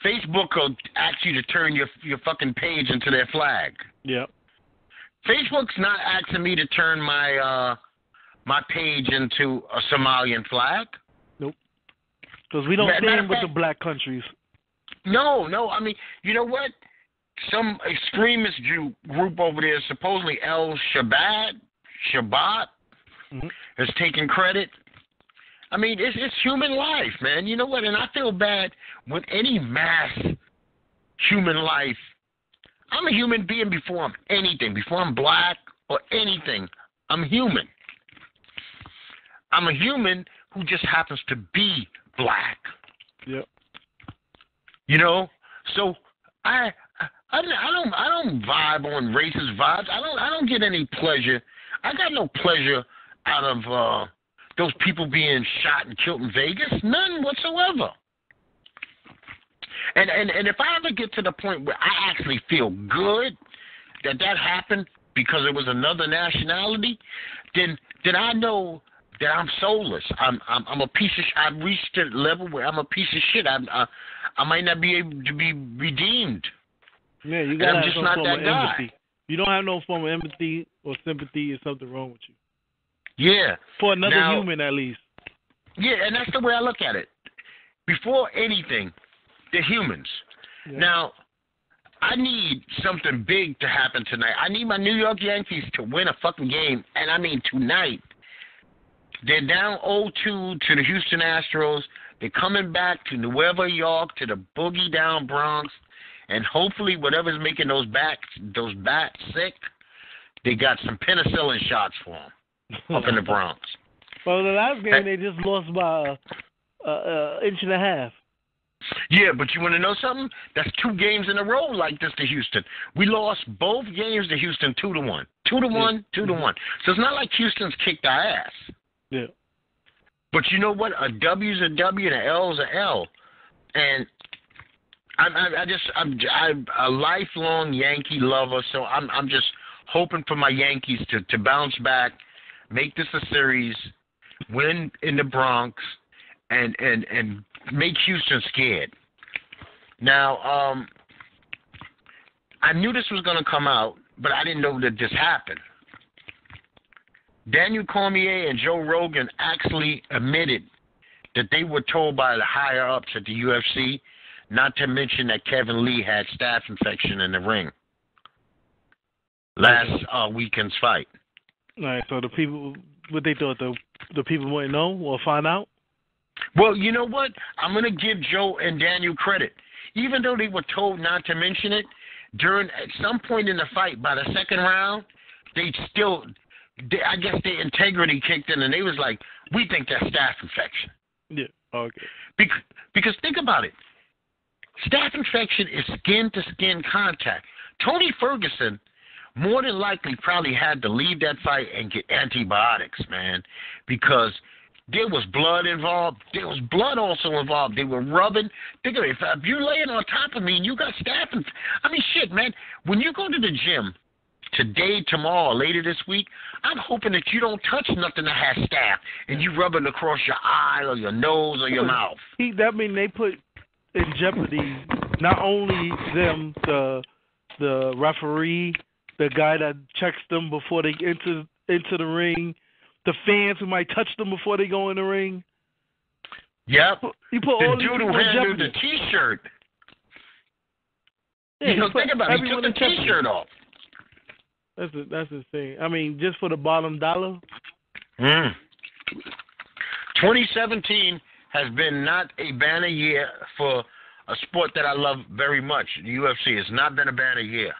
Facebook will ask you to turn your your fucking page into their flag. Yep. Facebook's not asking me to turn my uh, my page into a Somalian flag. Nope. Because we don't stand with fact, the black countries. No, no. I mean, you know what? Some extremist Jew group over there, supposedly El Shabbat, Shabbat, mm-hmm. is taking credit. I mean, it's, it's human life, man. You know what? And I feel bad with any mass human life. I'm a human being before I'm anything, before I'm black or anything. I'm human. I'm a human who just happens to be black. Yep. You know? So I I, I don't I don't vibe on racist vibes. I don't I don't get any pleasure. I got no pleasure out of uh those people being shot and killed in Vegas, none whatsoever. And, and and if I ever get to the point where I actually feel good that that happened because it was another nationality, then then I know that I'm soulless. I'm I'm, I'm a piece of. Sh- I've reached a level where I'm a piece of shit. I'm, I I might not be able to be redeemed. Yeah, you got just not that guy. Empathy. You don't have no form of empathy or sympathy. Or something wrong with you. Yeah. For another now, human, at least. Yeah, and that's the way I look at it. Before anything, they're humans. Yeah. Now, I need something big to happen tonight. I need my New York Yankees to win a fucking game, and I mean tonight. They're down oh two to the Houston Astros. They're coming back to Nueva York, to the boogie down Bronx, and hopefully whatever's making those backs, those bats sick, they got some penicillin shots for them. Up in the Bronx. Well, the last game they just lost by an inch and a half. Yeah, but you want to know something? That's two games in a row like this to Houston. We lost both games to Houston two to one, two to one, two to one. So it's not like Houston's kicked our ass. Yeah. But you know what? A W's a W and a L's a L. And I, I, I just I'm I'm a lifelong Yankee lover, so I'm I'm just hoping for my Yankees to, to bounce back, make this a series, win in the Bronx, and, and, and make Houston scared. Now, um, I knew this was going to come out, but I didn't know that this happened. Daniel Cormier and Joe Rogan actually admitted that they were told by the higher-ups at the U F C, not to mention that Kevin Lee had staph infection in the ring last uh, weekend's fight. All right, so the people, what they thought, the, the people wouldn't know or find out? Well, you know what? I'm going to give Joe and Daniel credit. Even though they were told not to mention it, during at some point in the fight, by the second round, they still, they, I guess their integrity kicked in, and they was like, we think that's staph infection. Yeah, okay. Because, because think about it. Staph infection is skin-to-skin contact. Tony Ferguson more than likely probably had to leave that fight and get antibiotics, man, because there was blood involved. There was blood also involved. They were rubbing. Think of it. If, if you're laying on top of me and you got staph infection, I mean, shit, man, when you go to the gym today, tomorrow, later this week, I'm hoping that you don't touch nothing that has staph and you rub it across your eye or your nose or your mouth. He, that mean they put in jeopardy not only them, the the referee, the guy that checks them before they enter into the ring, the fans who might touch them before they go in the ring. Yep. You put the all dude who handed the T-shirt. Yeah, you know, think about it. He took the T-shirt off. That's a, that's the thing. I mean, just for the bottom dollar. Mm. twenty seventeen has been not a banner year for a sport that I love very much. The U F C has not been a banner year.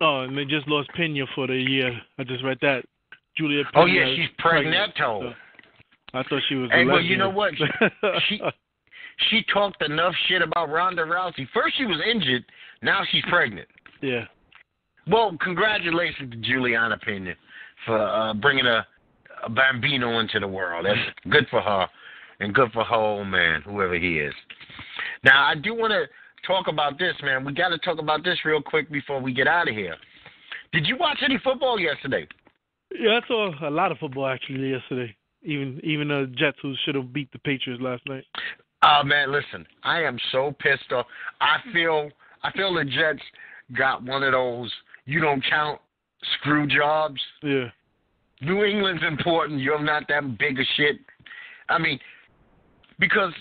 Oh, and they just lost Pena for the year. I just read that. Julia Pena. Oh, yeah, she's pregnant. So I thought she was a lesbian. Hey, well, you know what? She, she talked enough shit about Ronda Rousey. First she was injured. Now she's pregnant. Yeah. Well, congratulations to Juliana Pena for uh, bringing a, a bambino into the world. That's good for her. And good for her old man, whoever he is. Now, I do want to talk about this, man. We got to talk about this real quick before we get out of here. Did you watch any football yesterday? Yeah, I saw a lot of football, actually, yesterday. Even even the Jets, who should have beat the Patriots last night. Oh, uh, man, listen. I am so pissed off. I feel, I feel the Jets got one of those you-don't-count screw jobs. Yeah. New England's important. You're not that big a shit. I mean... because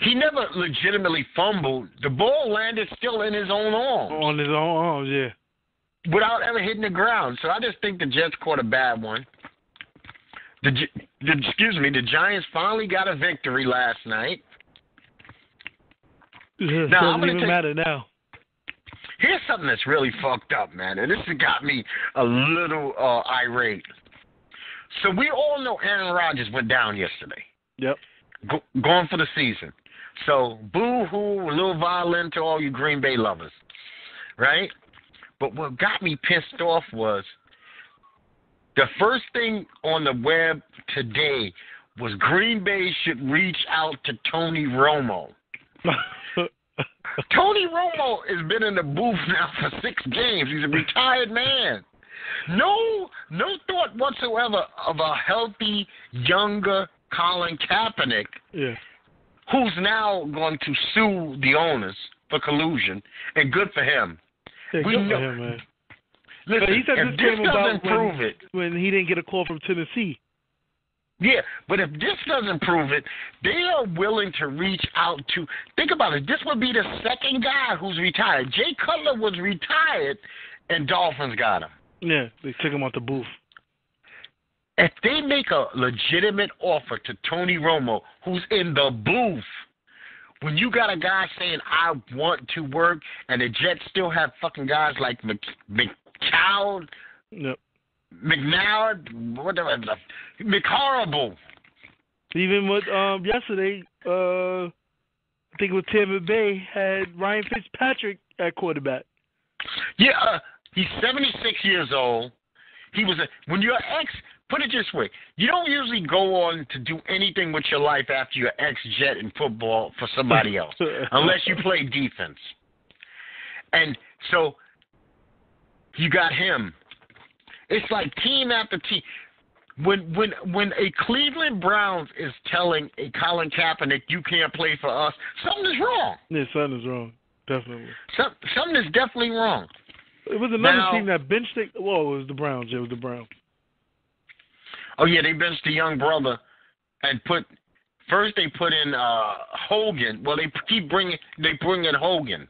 he never legitimately fumbled. The ball landed still in his own arms. On his own arms, yeah. Without ever hitting the ground. So I just think the Jets caught a bad one. The, the excuse me, the Giants finally got a victory last night. It now, doesn't even take, matter now. Here's something that's really fucked up, man. And this has got me a little uh, irate. So we all know Aaron Rodgers went down yesterday. Yep. Go, gone for the season. So, boo-hoo, a little violin to all you Green Bay lovers, right? But what got me pissed off was the first thing on the web today was Green Bay should reach out to Tony Romo. Tony Romo has been in the booth now for six games. He's a retired man. No, no thought whatsoever of a healthy, younger Colin Kaepernick, yeah, who's now going to sue the owners for collusion, and good for him. Yeah, we good know, for him, man. Listen, but he said if this, this doesn't prove when, it, when he didn't get a call from Tennessee. Yeah, but if this doesn't prove it, they are willing to reach out to. Think about it. This would be the second guy who's retired. Jay Cutler was retired, and Dolphins got him. Yeah, they took him off the booth. If they make a legitimate offer to Tony Romo, who's in the booth, when you got a guy saying, I want to work, and the Jets still have fucking guys like McCown, nope. McNair, whatever, McHorrible. Even with um, yesterday, uh, I think with Tampa Bay, had Ryan Fitzpatrick at quarterback. Yeah, uh, he's seventy-six years old. He was a, when you're an ex, put it this way, you don't usually go on to do anything with your life after your ex-Jet in football for somebody else, unless you play defense. And so You got him. It's like team after team. When when when a Cleveland Browns is telling a Colin Kaepernick, you can't play for us, something is wrong. Yeah, something is wrong. Definitely. Some, something is definitely wrong. It was another now, team that benched it. Whoa, it was the Browns. It was the Browns. Oh, yeah, they benched the young brother and put – first they put in uh, Hogan. Well, they keep bringing – they bring in Hogan.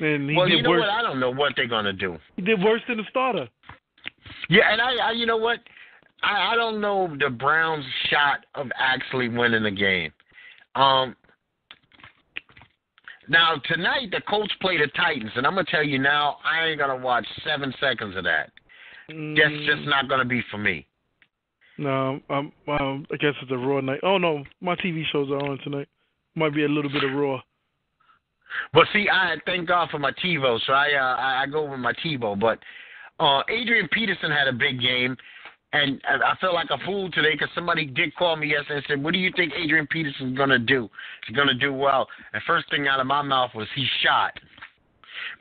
And he well, did you know worse. what? I don't know what they're going to do. He did worse than the starter. Yeah, and I, I you know what? I, I don't know the Browns' shot of actually winning the game. Um, now, tonight the Colts play the Titans, and I'm going to tell you now, I ain't going to watch seven seconds of that. Mm. That's just not going to be for me. No, um, um, I guess it's a Raw night. Oh, no, my T V shows are on tonight. Might be a little bit of Raw. But, see, I thank God for my TiVo, so I uh, I go with my TiVo. But uh, Adrian Peterson had a big game, and I felt like a fool today because somebody did call me yesterday and said, what do you think Adrian Peterson's going to do? He's going to do well. And first thing out of my mouth was he's shot.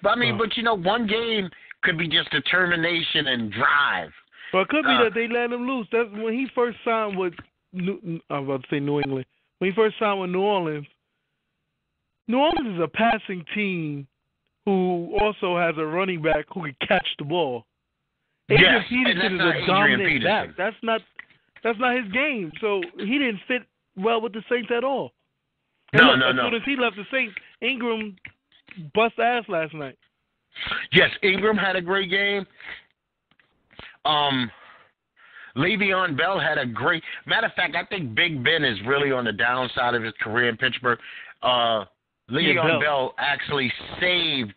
But, I mean, oh. but, you know, one game could be just determination and drive. Well, it could be uh, that they let him loose. That's when he first signed with New, I was about to say New England. When he first signed with New Orleans, New Orleans is a passing team who also has a running back who can catch the ball. Adrian yes, Peterson is a dominant back. That's not that's not his game. So he didn't fit well with the Saints at all. And no, look, no, as no. As soon as he left the Saints, Ingram bust ass last night. Yes, Ingram had a great game. Um, Le'Veon Bell had a great – matter of fact, I think Big Ben is really on the downside of his career in Pittsburgh. Uh, Le'Veon yeah, Bell. Bell actually saved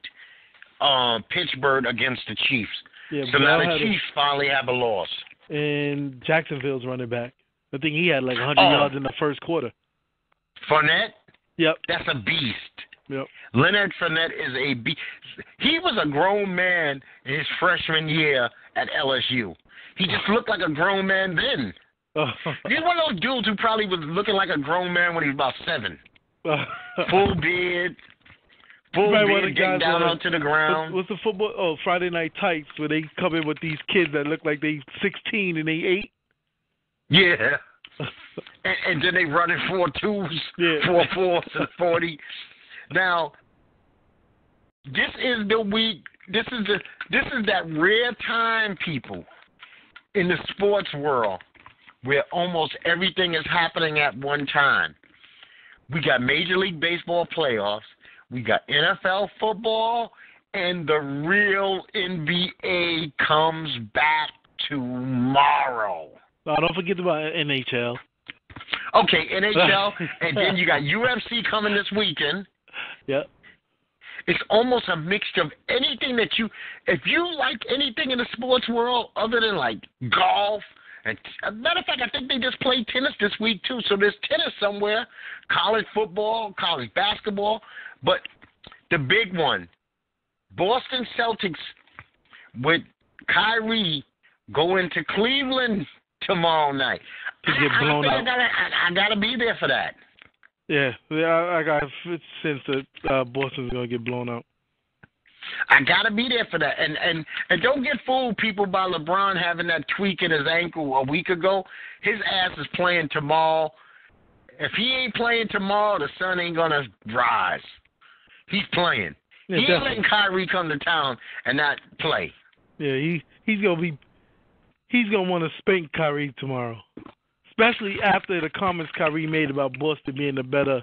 uh, Pittsburgh against the Chiefs. Yeah, so Bell now the Chiefs a, finally have a loss. And Jacksonville's running back. I think he had like one hundred oh. yards in the first quarter. Fournette? Yep. That's a beast. Yep. Leonard Fournette is a beast. He was a grown man in his freshman year at L S U. He just looked like a grown man then. He's one of those dudes who probably was looking like a grown man when he was about seven. Full beard. Full beard getting down like, onto the ground. What's the football? Oh, Friday Night Tights, where they come in with these kids that look like they sixteen and they eight. Yeah. and, and then they running four twos, yeah. four fours, and forty. Now, this is the week. This is the this is that rare time, people, in the sports world, where almost everything is happening at one time. We got Major League Baseball playoffs. We got N F L football, and the real N B A comes back tomorrow. No, don't forget about N H L. Okay, N H L, and then you got U F C coming this weekend. Yep. It's almost a mixture of anything that you – if you like anything in the sports world other than, like, golf. And, as a matter of fact, I think they just played tennis this week, too. So there's tennis somewhere, college football, college basketball. But the big one, Boston Celtics with Kyrie go into Cleveland tomorrow night. To get blown I, I, out. I, I, I got to be there for that. Yeah, I, I got a sense that uh, Boston's going to get blown out. I got to be there for that. And, and and don't get fooled, people, by LeBron having that tweak in his ankle a week ago. His ass is playing tomorrow. If he ain't playing tomorrow, the sun ain't going to rise. He's playing. Yeah, he ain't definitely. letting Kyrie come to town and not play. Yeah, he, he's going to be – he's going to want to spank Kyrie tomorrow. Especially after the comments Kyrie made about Boston being a better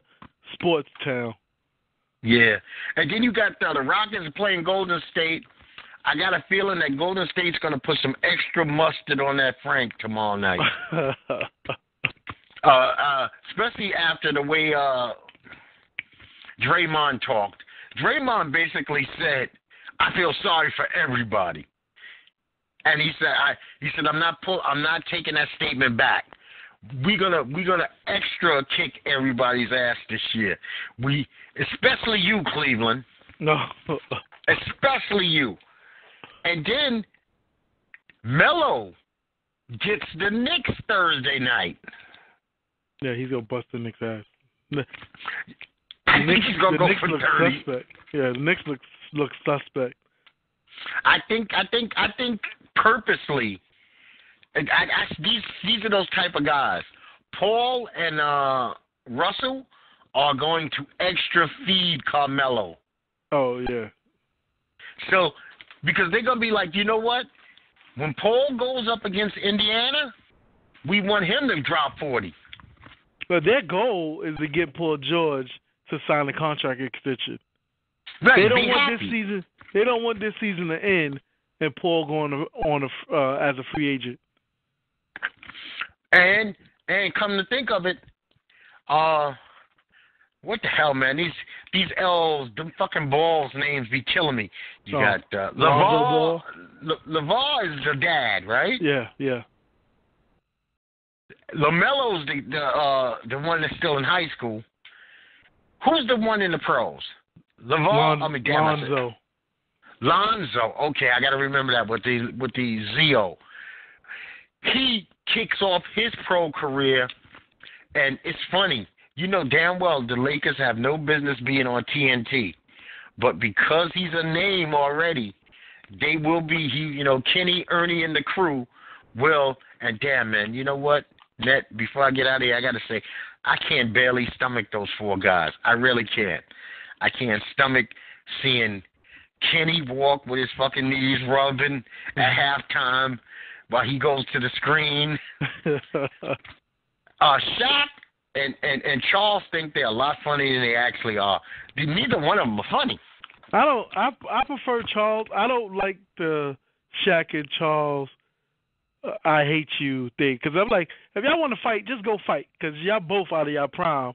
sports town. Yeah. And then you got uh, the Rockets playing Golden State. I got a feeling that Golden State's going to put some extra mustard on that Frank tomorrow night. uh, uh, especially after the way uh, Draymond talked. Draymond basically said, I feel sorry for everybody. And he said, I, he said, I'm not pull, I'm not taking that statement back. We're gonna we're gonna extra kick everybody's ass this year. We especially you, Cleveland. No, especially you. And then Melo gets the Knicks Thursday night. Yeah, he's gonna bust the Knicks ass. The I Knicks, think he's gonna go Knicks for thirty. Suspect. Yeah, the Knicks look look suspect. I think I think I think purposely. I, I, these these are those type of guys. Paul and uh, Russell are going to extra feed Carmelo. Oh yeah. So because they're gonna be like, you know what? When Paul goes up against Indiana, we want him to drop forty. But their goal is to get Paul George to sign a contract extension. Right, they don't want happy. this season. They don't want this season to end and Paul going to, on a, uh, as a free agent. And and come to think of it, uh, what the hell, man? These these L's, them fucking balls names be killing me. You oh. got uh, LeVar. LeVar is the dad, right? Yeah, yeah. LaMelo's the the, uh, the one that's still in high school. Who's the one in the pros? LeVar, Lon- I mean, damn Lonzo. Lonzo. Okay, I got to remember that with the with the Zio. He kicks off his pro career, and it's funny. You know damn well the Lakers have no business being on T N T, but because he's a name already, they will be. He, you know, Kenny, Ernie, and the crew will. And damn, man, you know what? Net, before I get out of here, I got to say, I can't barely stomach those four guys. I really can't. I can't stomach seeing Kenny walk with his fucking knees rubbing at halftime while he goes to the screen. uh, Shaq and, and, and Charles think they're a lot funnier than they actually are. Neither one of them are funny. I don't. I I prefer Charles. I don't like the Shaq and Charles. I hate you thing, because I'm like, if y'all want to fight, just go fight, because y'all both out of y'all prime.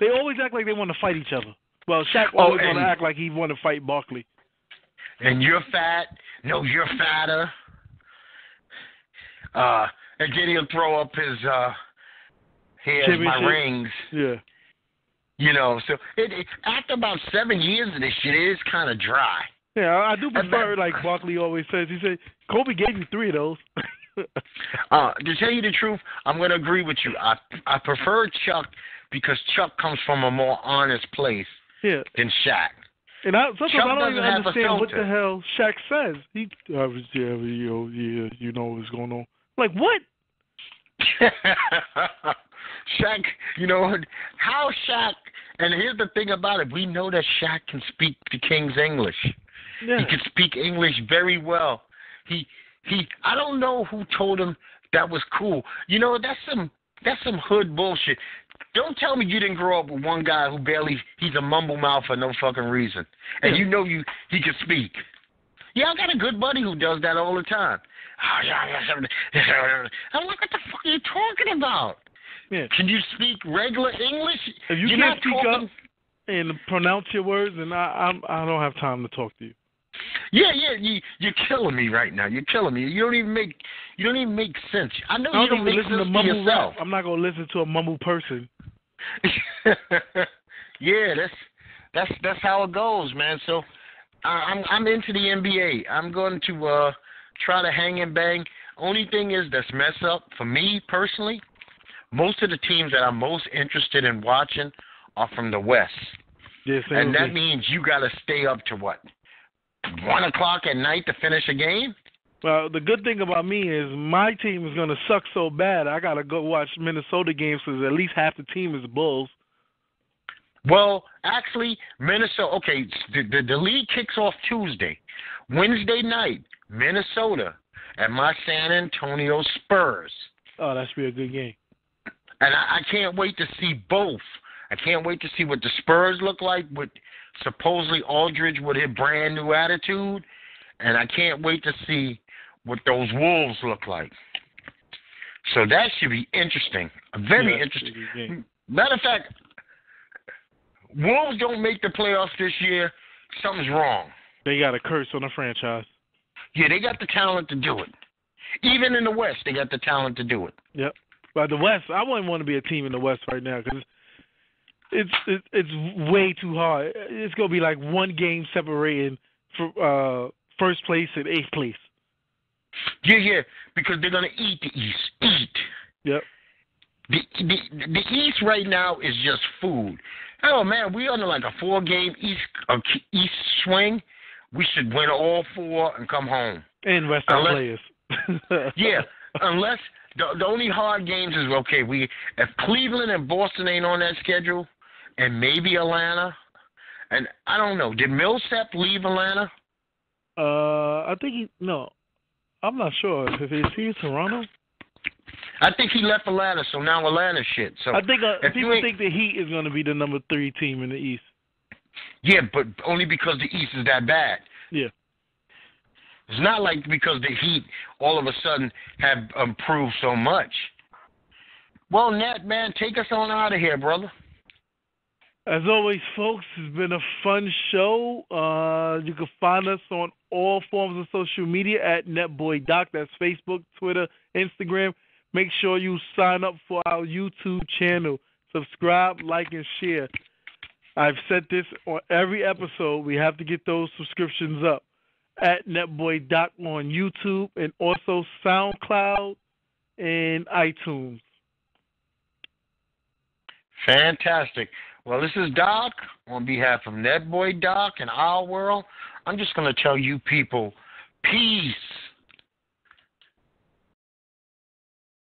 They always act like they want to fight each other. Well, Shaq always oh, want to act like he want to fight Barkley. And you're fat. No, you're fatter. Uh, and then he'll throw up his, uh, here's my rings. Yeah. You know, so it, it, after about seven years of this shit, it is kind of dry. Yeah, I do prefer, like Barkley always says, he said, Kobe gave you three of those. Uh, to tell you the truth, I'm going to agree with you. I I prefer Chuck because Chuck comes from a more honest place yeah. than Shaq. And I, sometimes Chuck I don't even understand what the hell Shaq says. He, uh, yeah, you know, yeah, you know what's going on. Like, what? Shaq, you know, how Shaq, and here's the thing about it. We know that Shaq can speak the King's English. Yeah. He can speak English very well. He... He, I don't know who told him that was cool. You know, that's some that's some hood bullshit. Don't tell me you didn't grow up with one guy who barely, he's a mumble mouth for no fucking reason. And you know you he can speak. Yeah, I got a good buddy who does that all the time. I'm like, what the fuck are you talking about? Yeah. Can you speak regular English? If you You're can't speak talking... up and pronounce your words, then I I'm, I don't have time to talk to you. Yeah, yeah, you, you're killing me right now. You're killing me. You don't even make you don't even make sense. I know I you don't make sense to, to yourself. Rap. I'm not gonna listen to a mumble person. Yeah, that's that's that's how it goes, man. So I, I'm I'm into the N B A. I'm going to uh, try to hang and bang. Only thing is that's mess up for me personally. Most of the teams that I'm most interested in watching are from the West. Yes, and that means you got to stay up to what. One o'clock at night to finish a game? Well, the good thing about me is my team is going to suck so bad, I got to go watch Minnesota games because at least half the team is Bulls. Well, actually, Minnesota, okay, the, the, the league kicks off Tuesday. Wednesday night, Minnesota at my San Antonio Spurs. Oh, that's be a good game. And I, I can't wait to see both. I can't wait to see what the Spurs look like with supposedly Aldridge with his brand new attitude, and I can't wait to see what those Wolves look like. So that should be interesting, very yeah, interesting. Matter of fact, Wolves don't make the playoffs this year, something's wrong. They got a curse on the franchise. Yeah, they got the talent to do it. Even in the West, they got the talent to do it. Yep. By the West, I wouldn't want to be a team in the West right now because It's it's way too hard. It's gonna be like one game separating for, uh, first place and eighth place. Yeah, yeah, because they're gonna eat the East. Eat. Yep. The the the East right now is just food. Oh man, we're on like a four game East uh, East swing. we should win all four and come home. And rest our players. Yeah, unless the, the only hard games is, okay, we if Cleveland and Boston ain't on that schedule, and maybe Atlanta, and I don't know. Did Millsap leave Atlanta? Uh, I think he, no. I'm not sure. Is he in Toronto? I think he left Atlanta, so now Atlanta's shit. So I think uh, people think the Heat is going to be the number three team in the East. Yeah, but only because the East is that bad. Yeah. It's not like because the Heat all of a sudden have improved so much. Well, Nat, man, take us on out of here, brother. As always, folks, it's been a fun show. Uh, you can find us on all forms of social media at NetBoyDoc. That's Facebook, Twitter, Instagram. Make sure you sign up for our YouTube channel. Subscribe, like, and share. I've said this on every episode. We have to get those subscriptions up. At NetBoyDoc on YouTube and also SoundCloud and iTunes. Fantastic. Well, this is Doc on behalf of NetBoyDoc and Our World. I'm just going to tell you people, peace.